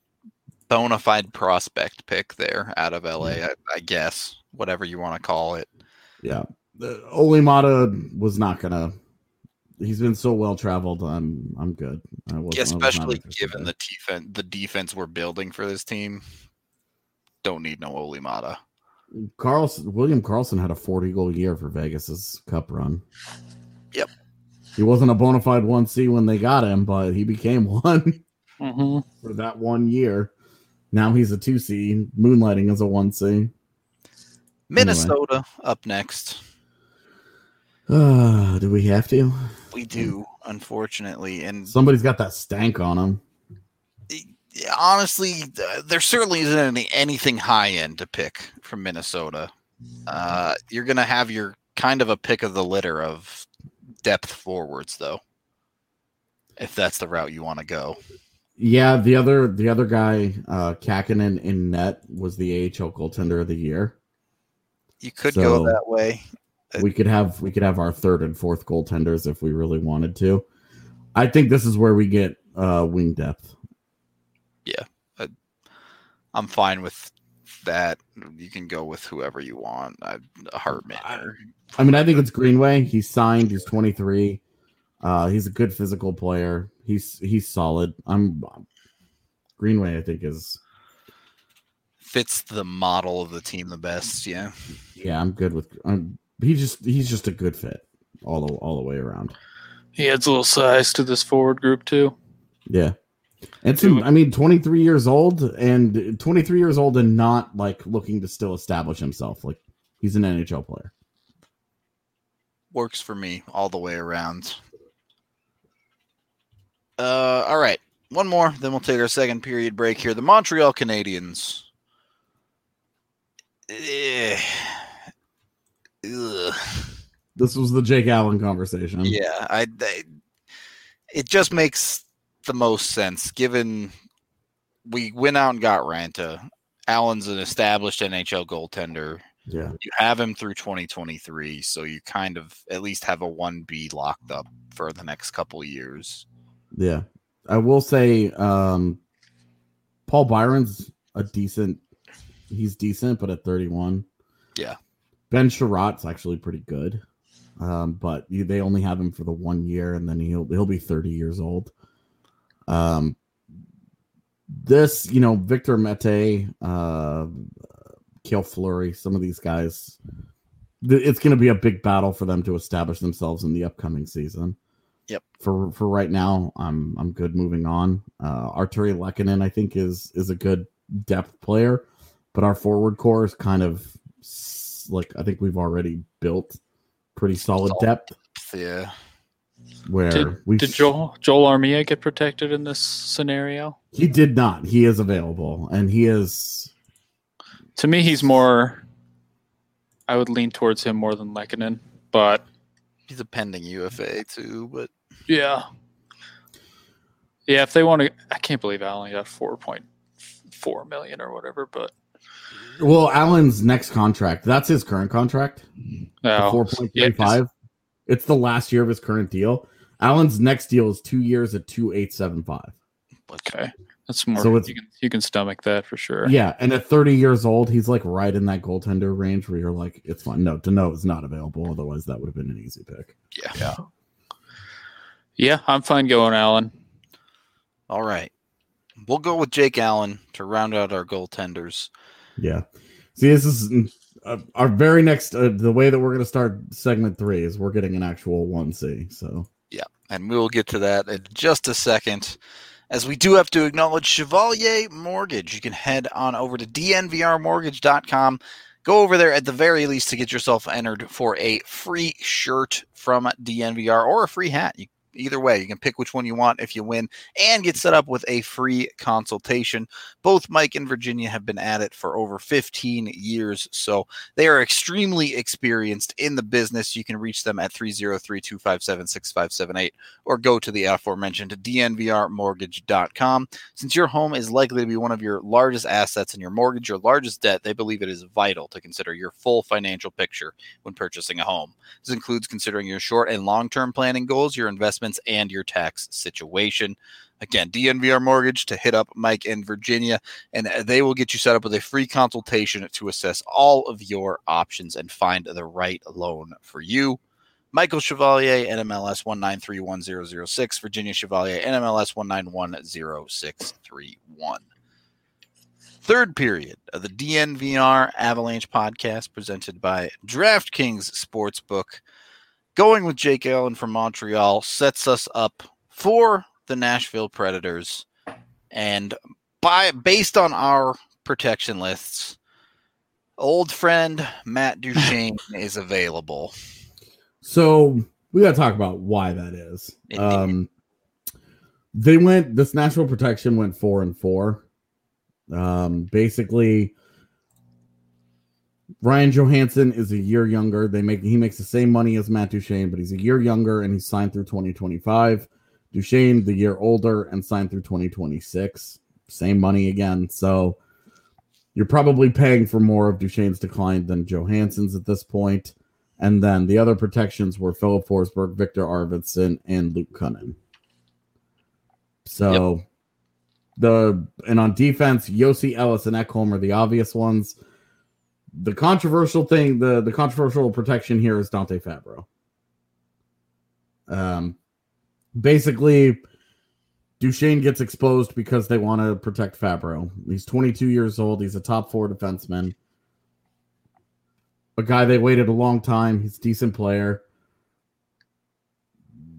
bona fide prospect pick there out of LA, I guess, whatever you want to call it. Yeah. Olimata was not going to. He's been so well-traveled. I'm good. Especially given the defense we're building for this team. Don't need no Olimata. William Karlsson had a 40-goal year for Vegas's cup run. Yep. He wasn't a bona fide 1C when they got him, but he became one for that 1 year. Now he's a 2C. Moonlighting is a 1C. Minnesota up next. Do we have to? We do, unfortunately. And somebody's got that stank on him. Honestly, there certainly isn't anything high-end to pick from Minnesota. You're going to have your kind of a pick of the litter of depth forwards, though, if that's the route you want to go. Yeah, the other guy, Kakinen in net, was the AHL goaltender of the year. You could go that way. We could have our third and fourth goaltenders if we really wanted to. I think this is where we get wing depth. Yeah, I'm fine with that. You can go with whoever you want. Hartman. I mean, I think it's Greenway. He's signed. He's 23. He's a good physical player. He's solid. Greenway, I think, fits the model of the team the best. Yeah. Yeah, I'm good with. He's just a good fit all the way around. He adds a little size to this forward group too. Yeah. I mean, 23 years old and not like looking to still establish himself. Like, he's an NHL player. Works for me all the way around. All right. One more, then we'll take our second period break here. The Montreal Canadiens. This was the Jake Allen conversation. Yeah. It just makes the most sense given we went out and got Ranta. Allen's an established NHL goaltender. Yeah. You have him through 2023, so you kind of at least have a 1B locked up for the next couple years. Yeah. I will say Paul Byron's decent, but at 31. Yeah. Ben Sherratt's actually pretty good. But they only have him for the 1 year, and then he'll be 30 years old. This, Victor Mete, Cale Fleury, some of these guys, it's going to be a big battle for them to establish themselves in the upcoming season. Yep. For right now, I'm good moving on. Arturi Lehkonen, I think, is a good depth player, but our forward core is kind of like, I think we've already built pretty solid depth. Yeah. Did Joel Armia get protected in this scenario? He did not. He is available, and he is. To me, he's more. I would lean towards him more than Lehkonen, but he's a pending UFA too. But yeah. If they want to, I can't believe Allen got $4.4 million or whatever. But Allen's next contract—that's his current contract. No, 4.35. It's the last year of his current deal. Allen's next deal is 2 years at 2.875. Okay, that's more. So you can stomach that for sure. Yeah, and at 30 years old, he's like right in that goaltender range where you're like, it's fine. No, Deneau is not available. Otherwise, that would have been an easy pick. Yeah. I'm fine going Allen. All right, we'll go with Jake Allen to round out our goaltenders. Yeah. See, this is. Our very next, the way that we're going to start segment 3 is we're getting an actual 1C. So yeah, and we'll get to that in just a second, as we do have to acknowledge Chevalier Mortgage. You can head on over to dnvrmortgage.com. Go over there at the very least to get yourself entered for a free shirt from DNVR or a free hat. Either way, you can pick which one you want if you win and get set up with a free consultation. Both Mike and Virginia have been at it for over 15 years, so they are extremely experienced in the business. You can reach them at 303-257-6578 or go to the aforementioned dnvrmortgage.com. Since your home is likely to be one of your largest assets and your mortgage your largest debt, they believe it is vital to consider your full financial picture when purchasing a home. This includes considering your short and long-term planning goals, your investment and your tax situation. Again, DNVR Mortgage, to hit up Mike and Virginia, and they will get you set up with a free consultation to assess all of your options and find the right loan for you. Michael Chevalier, NMLS 1931006. Virginia Chevalier, NMLS 1910631. Third period of the DNVR Avalanche podcast presented by DraftKings Sportsbook. Going with Jake Allen from Montreal sets us up for the Nashville Predators. And based on our protection lists, old friend Matt Duchene is available. So we got to talk about why that is. This Nashville protection went 4-4. Basically, Ryan Johansson is a year younger. He makes the same money as Matt Duchene, but he's a year younger, and he's signed through 2025. Duchene, the year older, and signed through 2026. Same money again. So you're probably paying for more of Duchene's decline than Johansson's at this point. And then the other protections were Philip Forsberg, Victor Arvidsson, and Luke Cunning. So yep. On defense, Yossi Ellis and Ekholm are the obvious ones. The controversial thing, the controversial protection here is Dante Fabro. Basically, Duchene gets exposed because they want to protect Fabro. He's 22 years old. He's a top four defenseman. A guy they waited a long time. He's a decent player.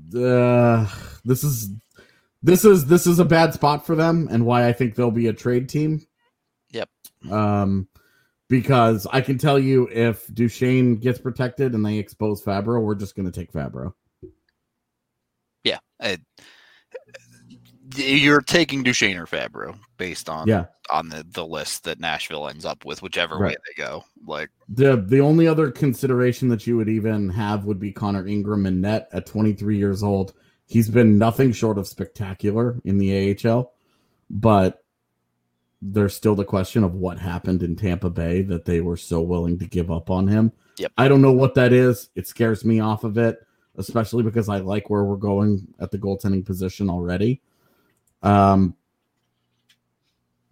This is a bad spot for them, and why I think they'll be a trade team. Yep. Because I can tell you, if Duchene gets protected and they expose Fabro, we're just going to take Fabro. Yeah. You're taking Duchene or Fabro based on on the list that Nashville ends up with, whichever way they go. Like the only other consideration that you would even have would be Connor Ingram in net at 23 years old. He's been nothing short of spectacular in the AHL, but there's still the question of what happened in Tampa Bay that they were so willing to give up on him. Yep. I don't know what that is. It scares me off of it, especially because I like where we're going at the goaltending position already.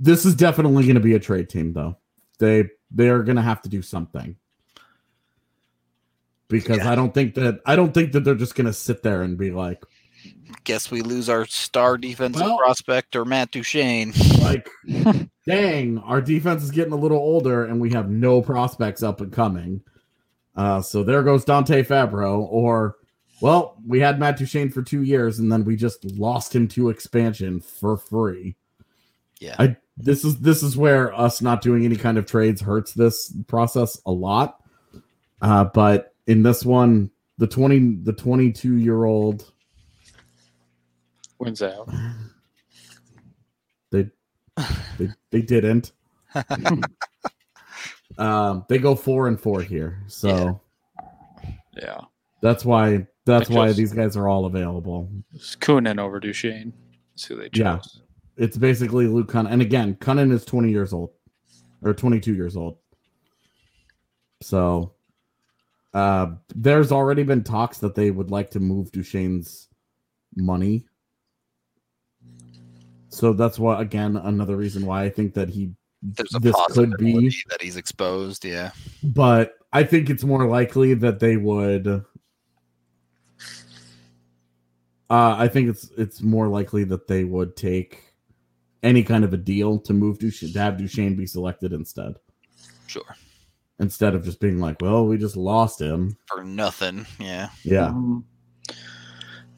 This is definitely going to be a trade team, though. They are going to have to do something, because I don't think that they're just going to sit there and be like, guess we lose our star defensive prospect or Matt Duchene. Like, dang, our defense is getting a little older and we have no prospects up and coming. So there goes Dante Fabro. Or, well, we had Matt Duchene for 2 years and then we just lost him to expansion for free. Yeah. This is where us not doing any kind of trades hurts this process a lot. But in this one, the 22-year-old wins out. They didn't. They go 4-4 here. So yeah. That's why these guys are all available. It's Kunin over Duchene. That's who they chose. Yeah. It's basically Luke Cunnin. And again, Cunnin is 20 years old or 22 years old. So there's already been talks that they would like to move Duchene's money. So that's why, again, another reason why I think that this could be that he's exposed. Yeah, but I think it's more likely that they would. I think it's more likely that they would take any kind of a deal to move Duchene, to have Duchene be selected instead. Sure. Instead of just being like, well, we just lost him for nothing. Yeah. Yeah.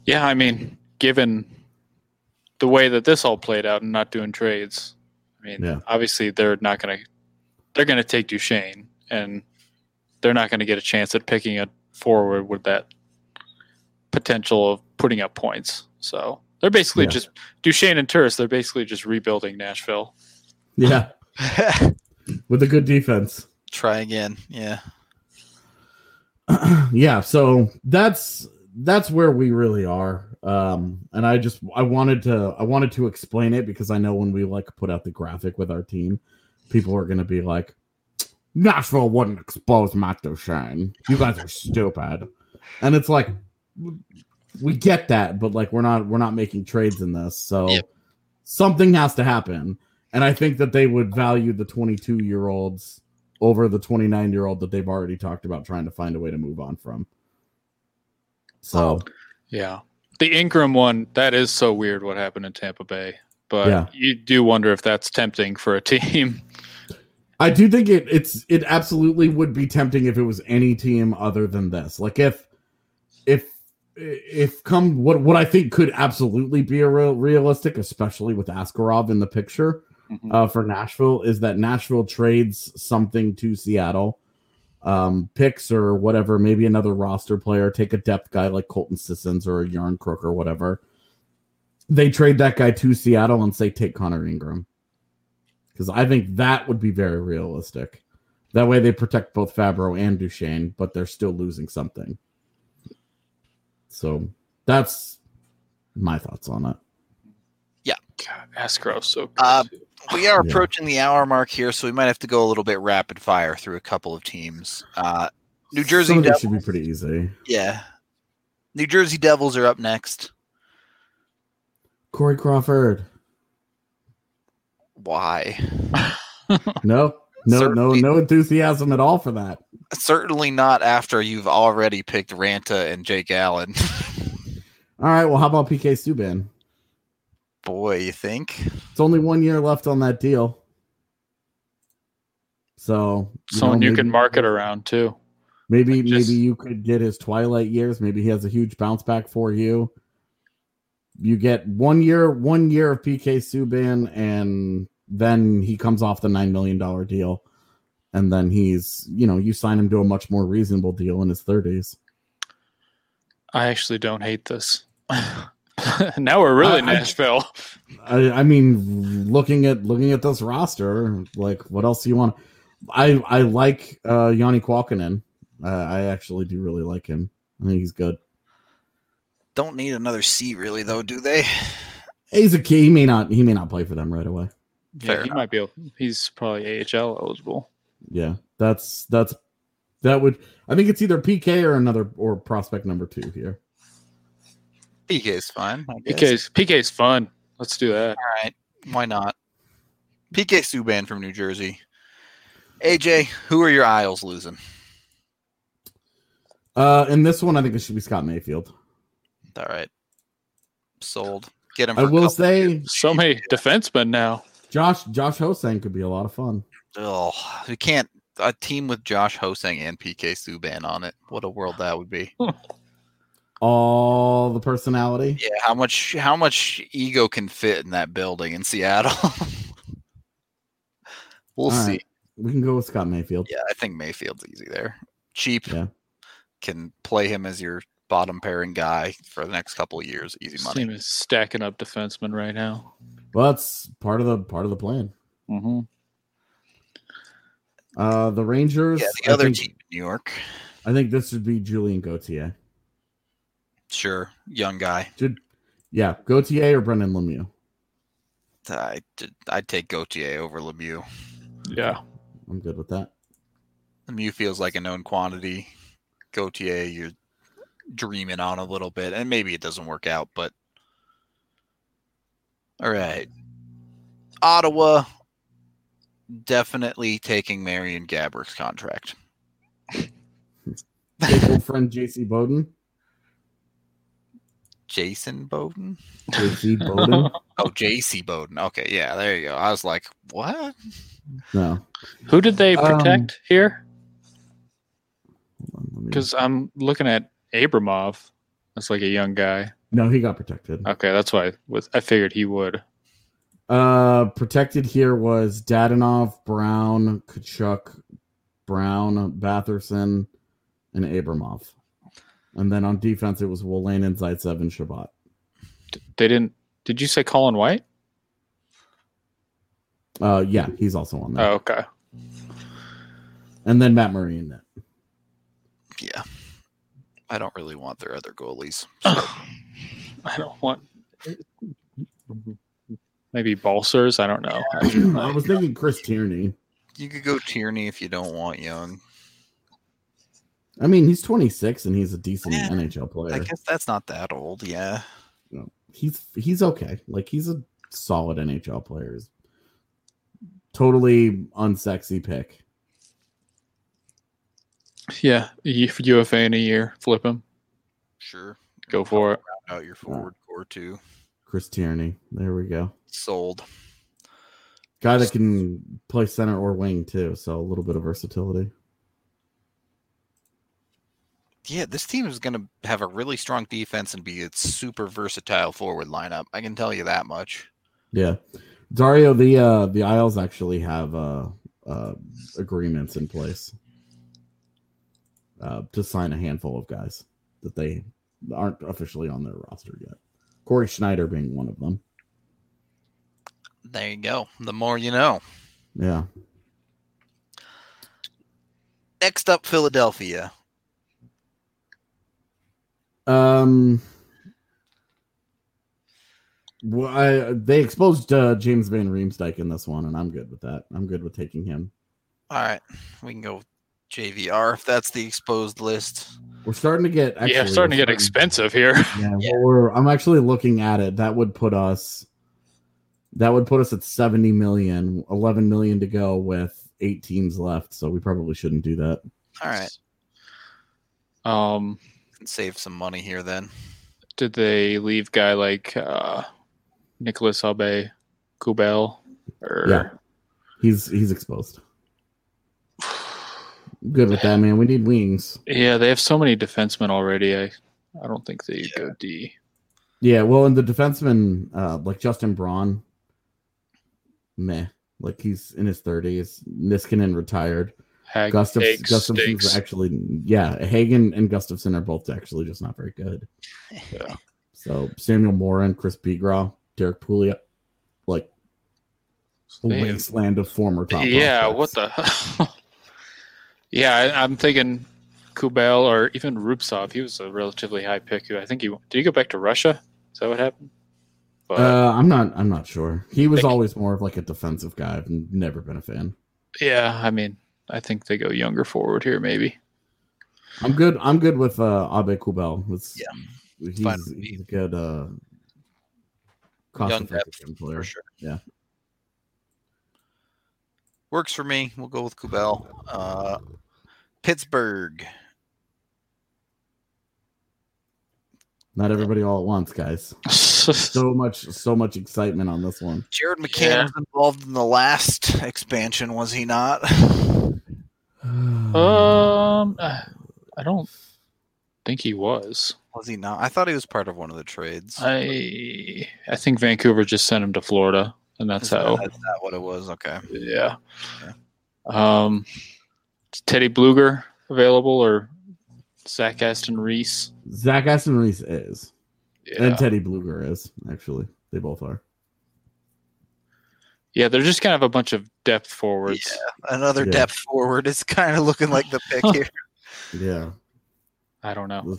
Yeah. I mean, given the way that this all played out and not doing trades, I mean, obviously they're going to take Duchene and they're not going to get a chance at picking a forward with that potential of putting up points. So they're basically just Duchesne and Turris. They're basically just rebuilding Nashville. Yeah. With a good defense. Try again. Yeah. Yeah. So that's where we really are. And I wanted to explain it because I know when we like put out the graphic with our team, people are going to be like, Nashville wouldn't expose Matt Duchesne. You guys are stupid. And it's like, we get that, but like, we're not making trades in this. So something has to happen. And I think that they would value the 22-year-olds over the 29-year-old that they've already talked about trying to find a way to move on from. So, yeah. The Ingram one, that is so weird what happened in Tampa Bay. But you do wonder if that's tempting for a team. I do think it absolutely would be tempting if it was any team other than this. Like if come what I think could absolutely be a realistic, especially with Askarov in the picture for Nashville, is that Nashville trades something to Seattle. Picks or whatever, maybe another roster player, take a depth guy like Colton Sissons or a Yarn Crook or whatever. They trade that guy to Seattle and say, take Connor Ingram. Because I think that would be very realistic. That way they protect both Fabro and Duchesne, but they're still losing something. So that's my thoughts on it. Yeah. God, Askarov, so good. We are approaching the hour mark here, so we might have to go a little bit rapid fire through a couple of teams. New Jersey Devils should be pretty easy. Yeah, New Jersey Devils are up next. Corey Crawford. Why? No enthusiasm at all for that. Certainly not after you've already picked Ranta and Jake Allen. All right. Well, how about PK Subban? Boy, you think? It's only 1 year left on that deal. So you can market around too. Maybe you could get his twilight years. Maybe he has a huge bounce back for you. You get 1 year of PK Subban, and then he comes off the $9 million deal. And then he's, you sign him to a much more reasonable deal in his 30s. I actually don't hate this. Now we're really Nashville. I mean, looking at this roster, like, what else do you want? I like Jani Kuokkanen. I actually do really like him. I think he's good. Don't need another C, really, though, do they? He's a key. He may not play for them right away. Yeah, he might be. He's probably AHL eligible. Yeah, that would. I think it's either PK or prospect number 2 here. PK's fine. PK's fun. Let's do that. All right. Why not? PK Subban from New Jersey. AJ, who are your Isles losing? In this one, I think it should be Scott Mayfield. All right. Sold. Get him. I will say so many defensemen now. Josh Hosang could be a lot of fun. Oh, we can't. A team with Josh Hosang and PK Subban on it. What a world that would be. All the personality. Yeah, how much ego can fit in that building in Seattle? We'll see. Right. We can go with Scott Mayfield. Yeah, I think Mayfield's easy there. Cheap. Yeah. Can play him as your bottom pairing guy for the next couple of years. Easy money. This team is stacking up defensemen right now. Well, that's part of the plan. Mm-hmm. The Rangers. Yeah, the other team in New York. I think this would be Julien Gauthier. Sure, young guy. Gauthier or Brendan Lemieux? I'd take Gauthier over Lemieux. Yeah, I'm good with that. Lemieux feels like a known quantity. Gauthier, you're dreaming on a little bit, and maybe it doesn't work out. But all right, Ottawa definitely taking Marion Gabourk's contract. Old friend JC Boden. Jason Boden? JC Boden? Oh, JC Boden. Okay, yeah, there you go. I was like, what? No. Who did they protect here? Because I'm looking at Abramov. That's like a young guy. No, he got protected. Okay, that's why I figured he would. Protected here was Dadonov, Brown, Kachuk, Brown, Batherson, and Abramov. And then on defense, it was Wolanin, Zaitsev, and Shabbat. They didn't. Did you say Colin White? Yeah, he's also on there. Oh, okay. And then Matt Murray in that. Yeah. I don't really want their other goalies. So. I don't want. Maybe Balsers. I don't know. Yeah, I was thinking Chris Tierney. You could go Tierney if you don't want Young. I mean, he's 26 and he's a decent NHL player. I guess that's not that old. Yeah. No, he's okay. Like, he's a solid NHL player. He's totally unsexy pick. Yeah, UFA in a year, flip him. Sure, go for it. Out your forward core too. Chris Tierney, there we go. Sold. Guy that can play center or wing too, so a little bit of versatility. Yeah, this team is going to have a really strong defense and be a super versatile forward lineup. I can tell you that much. Yeah, Dario, the Isles actually have agreements in place. To sign a handful of guys that they aren't officially on their roster yet. Corey Schneider being one of them. There you go. The more you know. Yeah. Next up, Philadelphia. Well, they exposed James Van Riemsdyk in this one, and I'm good with that. I'm good with taking him. All right. We can go JVR, if that's the exposed list. We're starting to get... Actually, yeah, starting to get expensive here. Yeah, yeah. I'm actually looking at it. That would put us at $70 million, $11 million to go with 8 teams left, so we probably shouldn't do that. All right. Save some money here then. Did they leave guy like Nicolas Aubé-Kubel? Or... Yeah, he's exposed. Good with that, man. We need wings. Yeah, they have so many defensemen already. I don't think they go D. Yeah, well, and the defensemen, like Justin Braun, meh. Like, he's in his 30s. Niskanen retired. Gustafson's actually, yeah. Hagen and Gustafsson are both actually just not very good. Yeah. So Samuel Morin, Chris Bigraw, Derek Pouliot, like a wasteland of former top prospects. What the... Yeah, I'm thinking Kubel or even Rupsov. He was a relatively high pick. I think did he go back to Russia? Is that what happened? But, I'm not sure. He was always more of like a defensive guy. I've never been a fan. Yeah, I mean, I think they go younger forward here, maybe. I'm good with Abe Kubel. He's a good cost-effective player. For sure. Yeah. Works for me. We'll go with Kubel. Pittsburgh. Not everybody all at once, guys. so much excitement on this one. Jared McCann was involved in the last expansion, was he not? I don't think he was. Was he not? I thought he was part of one of the trades. I think Vancouver just sent him to Florida. And that's not what it was. Okay. Yeah. Okay. Teddy Bluger available or Zach Aston Reese? Zach Aston Reese is. Yeah. And Teddy Bluger is, actually. They both are. Yeah, they're just kind of a bunch of depth forwards. Yeah, another depth forward is kind of looking like the pick here. Yeah. I don't know.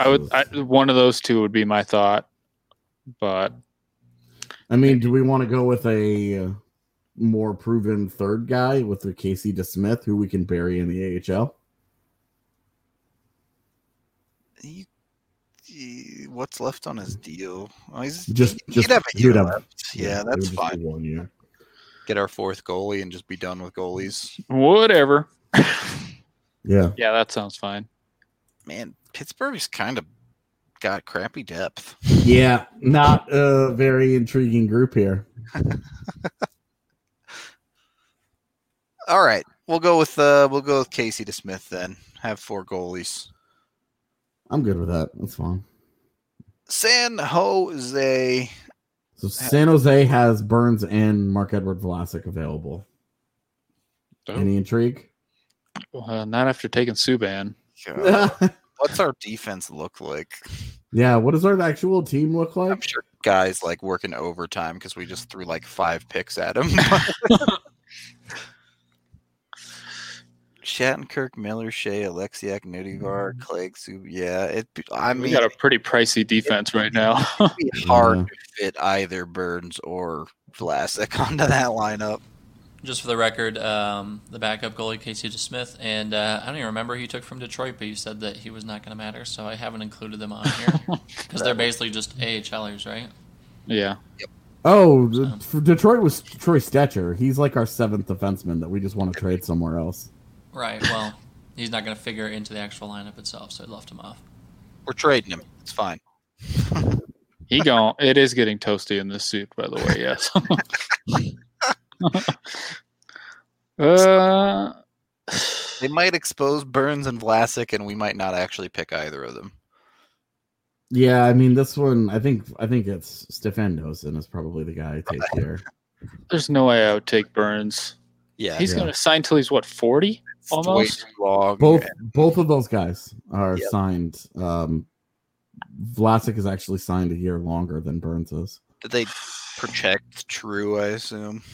One of those two would be my thought, but... I mean, do we want to go with a more proven third guy with the Casey DeSmith, who we can bury in the AHL? What's left on his deal? Oh, he'd have a year left. Yeah, that's fine. 1 year. Get our fourth goalie and just be done with goalies. Whatever. Yeah. Yeah, that sounds fine. Man, Pittsburgh's kind of got crappy depth. Yeah, not a very intriguing group here. All right, we'll go with Casey DeSmith then. Have 4 goalies. I'm good with that. That's fine. San Jose. So San Jose has Burns and Mark Edward Vlasic available. Any intrigue? Not after taking Subban. Yeah. What's our defense look like? Yeah, what does our actual team look like? I'm sure guys like working overtime because we just threw like 5 picks at him. Shattenkirk, Miller, Shea, Alexiak, Nudivar, Clegg, Sub. Yeah, we got a pretty pricey defense right now. It'd be hard to fit either Burns or Vlasic onto that lineup. Just for the record, the backup goalie, Casey DeSmith, and I don't even remember who you took from Detroit, but you said that he was not going to matter, so I haven't included them on here because they're basically just AHLers, right? Yeah. Yep. Oh, Detroit was Troy Stetcher. He's like our 7th defenseman that we just want to trade somewhere else. Right, well, he's not going to figure into the actual lineup itself, so I left him off. We're trading him. It's fine. It is getting toasty in this suit, by the way, yes. They might expose Burns and Vlasic, and we might not actually pick either of them. Yeah, I mean, this one, I think it's Stefan Nosen is probably the guy I take here. There's no way I would take Burns. Yeah, he's going to sign till he's 40 almost. Both of those guys are signed. Vlasic is actually signed a year longer than Burns is. Did they project True? I assume.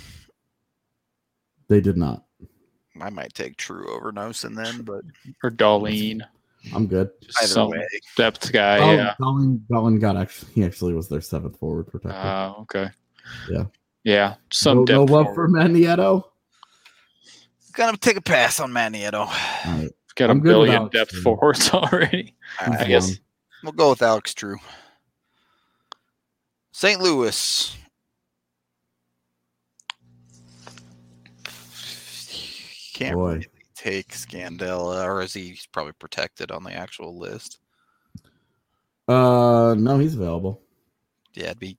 They did not. I might take True over Nosen then, or Darlene. I'm good. Either way. Depth guy. Oh, yeah. Darlene he actually was their 7th forward protector. Oh, okay. Yeah. Yeah. No love forward. For Magneto. Gonna take a pass on Magneto. Right. Got a billion depth forwards already. Right. I guess we'll go with Alex True. St. Louis. Can't really take Scandella, or is he's probably protected on the actual list? No, he's available. Yeah, it'd be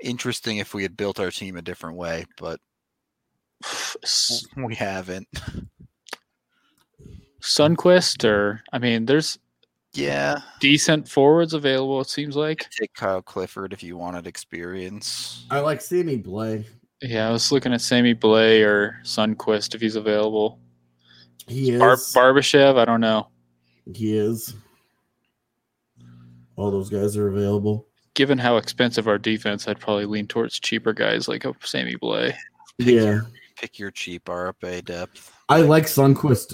interesting if we had built our team a different way, but we haven't. Sundquist, there's decent forwards available, it seems like. Take Kyle Clifford if you wanted experience. I like Sammy Blay. Yeah, I was looking at Sammy Blay or Sundquist if he's available. He is. Barbashev, I don't know. He is. All those guys are available. Given how expensive our defense, I'd probably lean towards cheaper guys like Sammy Blay. Pick your cheap RFA depth. I like Sundquist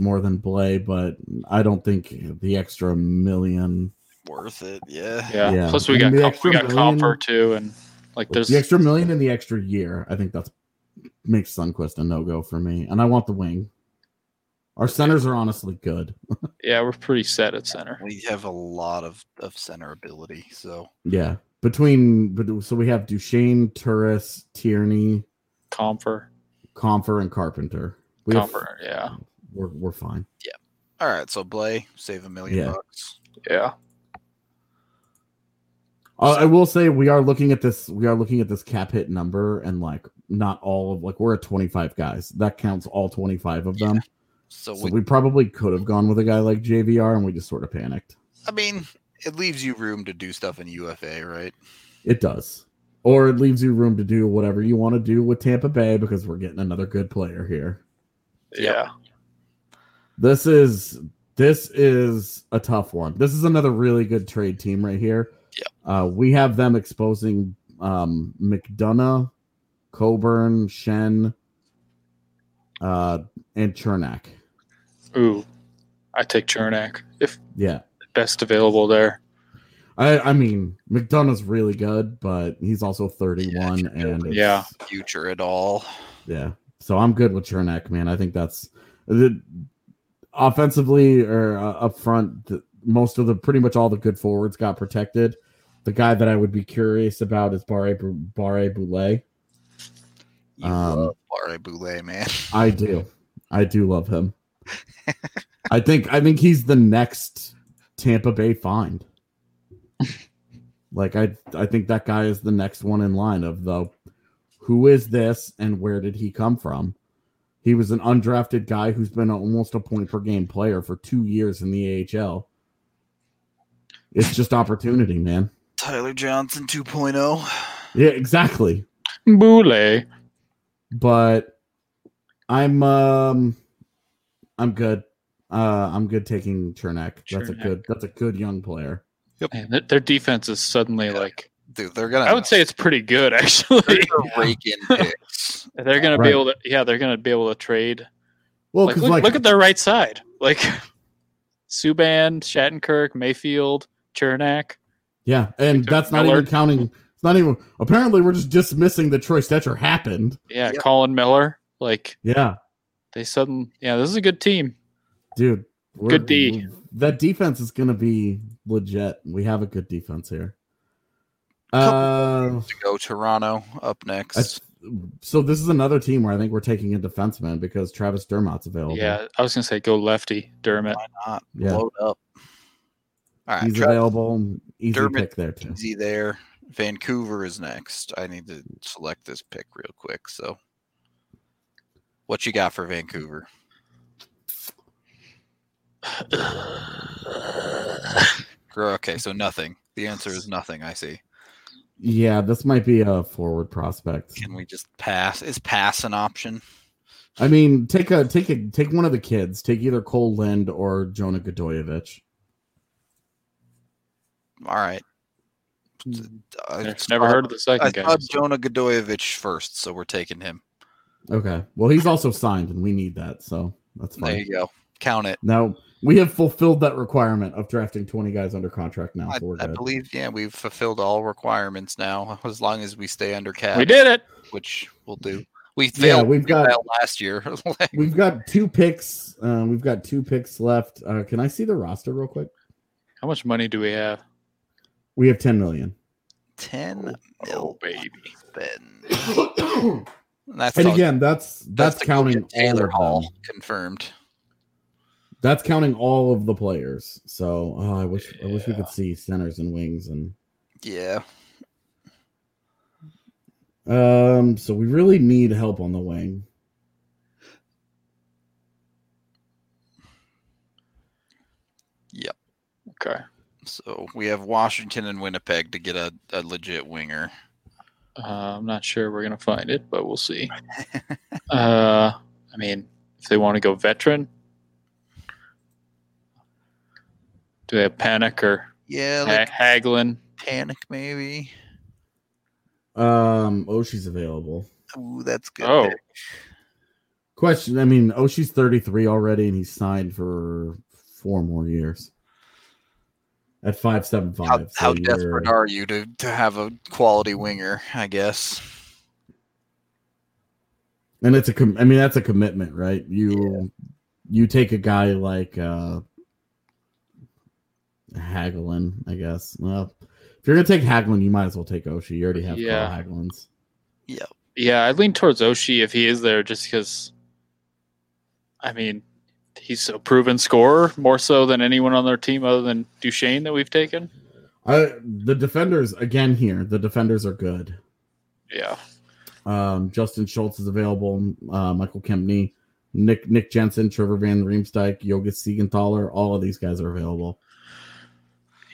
more than Blay, but I don't think the extra million worth it. Yeah. Yeah. Plus we got Comper too, and like there's the extra million in the extra year. I think that makes Sundquist a no-go for me. And I want the wing. Our centers are honestly good. Yeah, we're pretty set at center. We have a lot of center ability. So yeah, so we have Duchesne, Turris, Tierney, Kampfer, and Carpenter. We're fine. Yeah. All right. So Blay, save $1 million. Yeah. I will say we are looking at this cap hit number, and like not all of like we're at 25 guys. That counts all 25 of them. Yeah. So we probably could have gone with a guy like JVR, and we just sort of panicked. I mean, it leaves you room to do stuff in UFA, right? It does. Or it leaves you room to do whatever you want to do with Tampa Bay because we're getting another good player here. Yeah. This is a tough one. This is another really good trade team right here. We have them exposing McDonough, Coburn, Shen, and Chernak. Ooh, I take Chernak if best available there. I mean, McDonough's really good, but he's also 31 future at all. Yeah, so I'm good with Chernak, man. I think that's offensively or up front. Most of pretty much all the good forwards got protected. The guy that I would be curious about is Barre Boulet. You love Barre Boulet, man. I do love him. I think he's the next Tampa Bay find. Like I think that guy is the next one in line of the who is this and where did he come from? He was an undrafted guy who's been almost a point per game player for 2 years in the AHL. It's just opportunity, man. Tyler Johnson 2.0. Yeah, exactly. Boulay. But I'm I'm good. I'm good taking Chernak. That's a good young player. Yep. Man, their defense is suddenly like. Dude, they're gonna. I would say it's pretty good actually. They're gonna be able to. Yeah, they're gonna be able to trade. Well, like, look at their right side. Like Subban, Shattenkirk, Mayfield, Chernak. Yeah, and that's not Miller. Even counting. It's not even. Apparently, we're just dismissing that Troy Stetcher happened. Yeah, yep. Colin Miller. Like. Yeah. They suddenly. Yeah, this is a good team. Dude, good D. That defense is gonna be legit. We have a good defense here. To go Toronto up next. So this is another team where I think we're taking a defenseman because Travis Dermott's available. Yeah, I was gonna say go lefty Dermott. Why not? Yeah. Load up. All right, he's available. Easy Dermott, pick there too. Easy there. Vancouver is next. I need to select this pick real quick. So, what you got for Vancouver? Okay, so nothing. The answer is nothing. I see. Yeah, this might be a forward prospect. Can we just pass? Is pass an option? I mean, take one of the kids. Take either Cole Lind or Jonah Godoyevich. All right. I've never heard of the second guy. I thought Jonah Godoyevich first, so we're taking him. Okay. Well, he's also signed, and we need that, so that's fine. There you go. Count it. Now, we have fulfilled that requirement of drafting 20 guys under contract now. So I believe, yeah, we've fulfilled all requirements now, as long as we stay under cap. We did it! Which we'll do. We failed last year. We've got 2 picks. We've got 2 picks left. Can I see the roster real quick? How much money do we have? We have $10 million. $10 million, baby. And again, that's counting Taylor Hall confirmed. That's counting all of the players. So I wish we could see centers and wings and yeah. So we really need help on the wing. Yep. Okay. So we have Washington and Winnipeg to get a legit winger. I'm not sure we're gonna find it, but we'll see. I mean, if they want to go veteran. Do they have Panic or Hagelin? Panic, maybe. Oshie's available. Ooh, that's good. Oh. Question, I mean, Oshie's 33 already, and he's signed for 4 more years. At 5.75. How desperate are you to have a quality winger, I guess? And it's that's a commitment, right? You take a guy like... Hagelin, I guess. Well, if you're gonna take Hagelin, you might as well take Oshie. You already have Carl Hagelins. Yeah, yeah. I lean towards Oshie if he is there, just because. I mean, he's a proven scorer more so than anyone on their team other than Duchesne that we've taken. The defenders again here. The defenders are good. Yeah. Justin Schultz is available. Michael Kempney, Nick Jensen, Trevor Van Riemsdyk, Jonas Siegenthaler. All of these guys are available.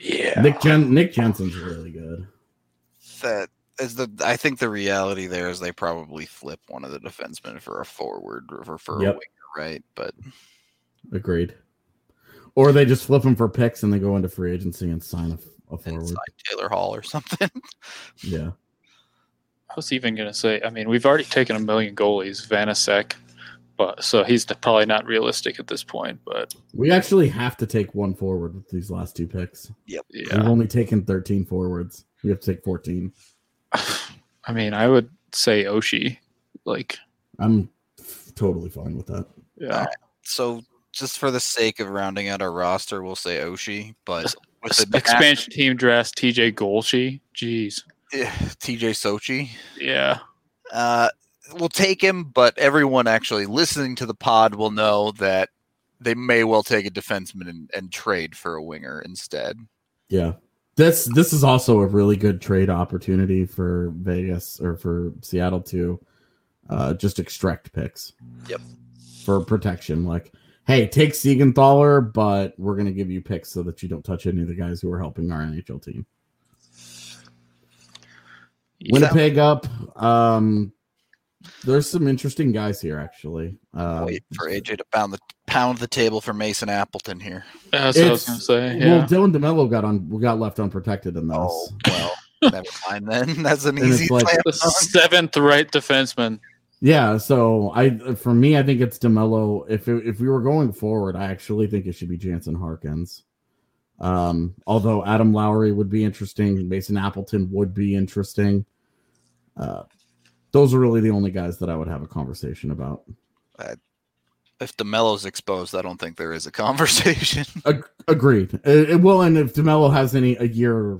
Yeah, Nick Jensen's really good. That is I think the reality there is they probably flip one of the defensemen for a forward or for a winger, right? But agreed. Or they just flip them for picks and they go into free agency and sign a forward, sign Taylor Hall or something. Yeah, I was even gonna say. I mean, we've already taken 1 million goalies, Vanacek, but so he's probably not realistic at this point, but we actually have to take one forward with these last 2 picks. Yep. Yeah. We've only taken 13 forwards. We have to take 14. I mean, I would say Oshie. Like, I'm totally fine with that. Yeah. Right. So just for the sake of rounding out our roster, we'll say Oshie, but with the expansion team dress, TJ Golshie. Jeez. Yeah, TJ Sochi. Yeah. We'll take him, but everyone actually listening to the pod will know that they may well take a defenseman and trade for a winger instead. Yeah. This is also a really good trade opportunity for Vegas or for Seattle to just extract picks. Yep. For protection. Like, hey, take Siegenthaler, but we're going to give you picks so that you don't touch any of the guys who are helping our NHL team. Yeah. Winnipeg up. There's some interesting guys here, actually. Wait for AJ to pound the table for Mason Appleton here. Yeah, that's what I was going to say. Yeah. Well, Dylan DeMello got left unprotected in this. Oh, well, never mind then. That's an easy play. Like, the seventh right defenseman. Yeah, so I think it's DeMello. If we were going forward, I actually think it should be Jansen Harkins. Although Adam Lowry would be interesting, Mason Appleton would be interesting. Those are really the only guys that I would have a conversation about. If DeMello's exposed, I don't think there is a conversation. Agreed. And if DeMello has a year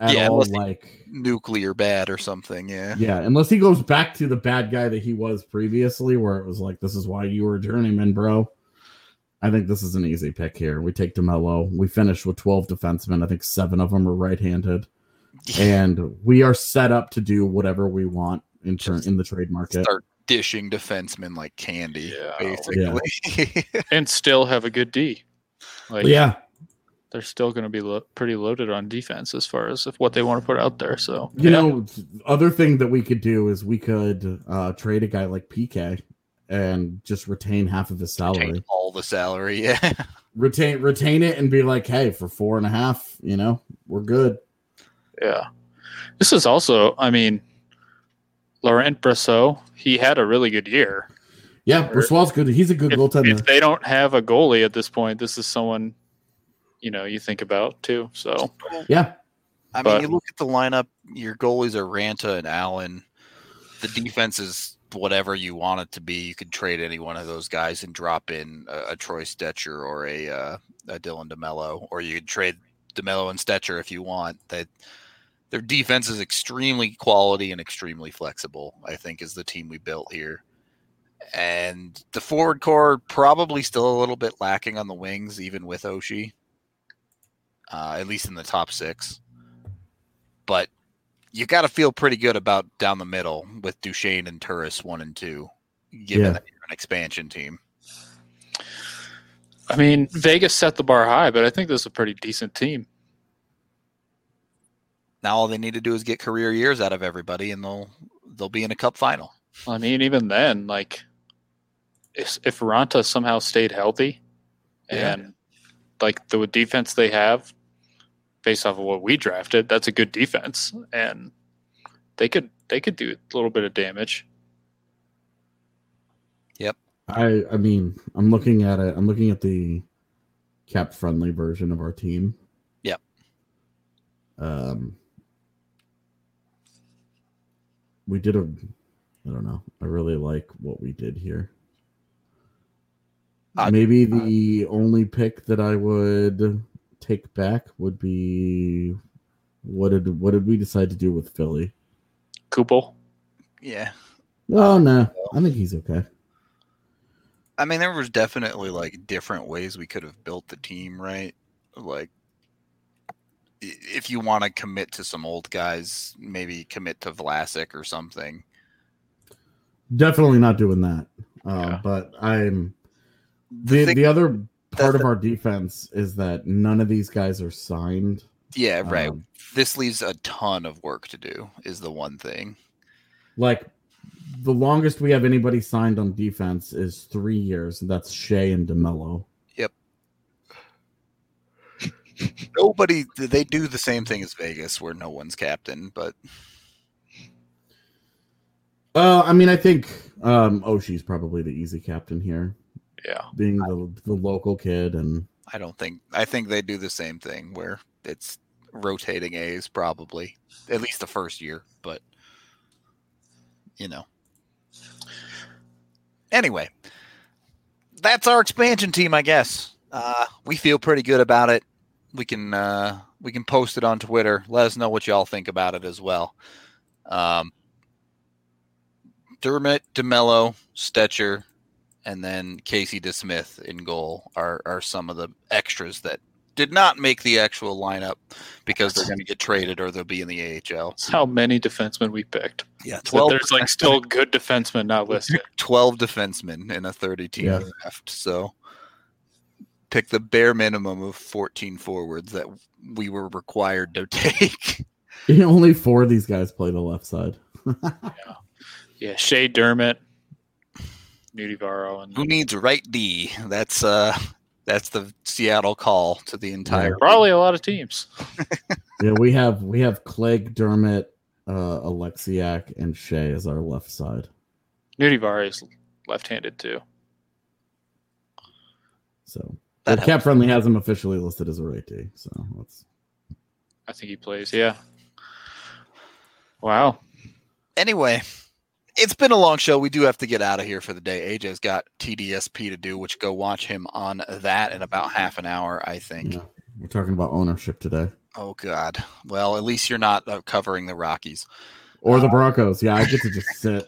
at all, like nuclear bad or something, yeah. Unless he goes back to the bad guy that he was previously, where it was like, this is why you were a journeyman, bro. I think this is an easy pick here. We take DeMello. We finish with 12 defensemen. I think 7 of them are right-handed, and we are set up to do whatever we want in the trade market. Start dishing defensemen like candy, basically, and still have a good D. Like, yeah, they're still going to be pretty loaded on defense as far as what they want to put out there. So you know, other thing that we could do is we could trade a guy like PK. And just retain half of his salary. Retain all the salary, yeah. Retain it and be like, hey, for 4.5, we're good. Yeah. This is also, Laurent Brosseau, he had a really good year. Yeah, Brosseau's good. He's a good goaltender. If they don't have a goalie at this point, this is someone, you think about too. So, yeah. You look at the lineup, your goalies are Ranta and Allen. The defense is whatever you want it to be. You could trade any one of those guys and drop in a Troy Stetcher or a Dylan DeMello, or you could trade DeMello and Stetcher if you want. That their defense is extremely quality and extremely flexible, I think, is the team we built here. And the forward core probably still a little bit lacking on the wings, even with Oshie, at least in the top 6. But you got to feel pretty good about down the middle with Duchesne and Turris 1 and 2, given that you're an expansion team. Vegas set the bar high, but I think this is a pretty decent team. Now all they need to do is get career years out of everybody, and they'll be in a cup final. Even then, like if Ranta somehow stayed healthy, and like the defense they have, based off of what we drafted, that's a good defense, and they could do a little bit of damage. Yep. I'm looking at it. I'm looking at the cap-friendly version of our team. Yep. We did I don't know. I really like what we did here. Maybe the only pick that I would take back would be what did we decide to do with Philly? Kupel? Yeah. Oh no. I think he's okay. There was definitely like different ways we could have built the team, right? Like if you want to commit to some old guys, maybe commit to Vlasic or something. Definitely not doing that. But I'm the other part of our defense is that none of these guys are signed. Yeah, right. This leaves a ton of work to do is the one thing. Like, the longest we have anybody signed on defense is 3 years, and that's Shea and DeMello. Yep. They do the same thing as Vegas, where no one's captain, but... I think Oshie's probably the easy captain here. Yeah, being the local kid, and I think they do the same thing where it's rotating A's probably at least the first year, but Anyway, that's our expansion team, I guess. We feel pretty good about it. We can post it on Twitter. Let us know what y'all think about it as well. Dermot, DeMello, Stetcher, and then Casey DeSmith in goal are some of the extras that did not make the actual lineup because they're going to get traded or they'll be in the AHL. That's how many defensemen we picked. Yeah, 12. So there's like still good defensemen not listed. 12 defensemen in a 30-team draft. So pick the bare minimum of 14 forwards that we were required to take. Only 4 of these guys play the left side. Yeah, Shea, Dermot, Niederreiter. And who needs right D? That's the Seattle call to the entire. Yeah, probably a lot of teams. Yeah, we have Clegg, Dermott, Alexiak, and Shea as our left side. Niederreiter is left-handed too. So Cap Friendly has him officially listed as a right D. So I think he plays. Yeah. Wow. Anyway, it's been a long show. We do have to get out of here for the day. AJ's got TDSP to do, which go watch him on that in about half an hour, I think. Yeah. We're talking about ownership today. Oh, God. Well, at least you're not covering the Rockies. Or the Broncos. Yeah, I get to just sit.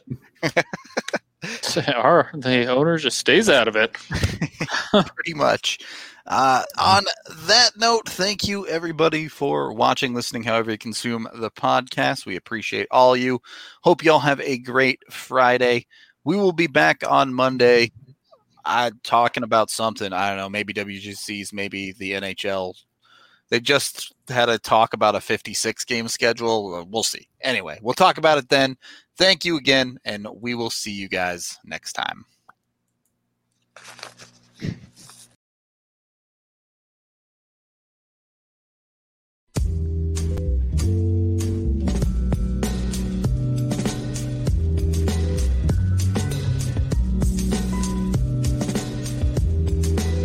The owner just stays out of it. Pretty much. On that note, thank you, everybody, for watching, listening, however you consume the podcast. We appreciate all you. Hope y'all have a great Friday. We will be back on Monday talking about something. I don't know, maybe WGCs, maybe the NHL. They just had a talk about a 56-game schedule. We'll see. Anyway, we'll talk about it then. Thank you again, and we will see you guys next time.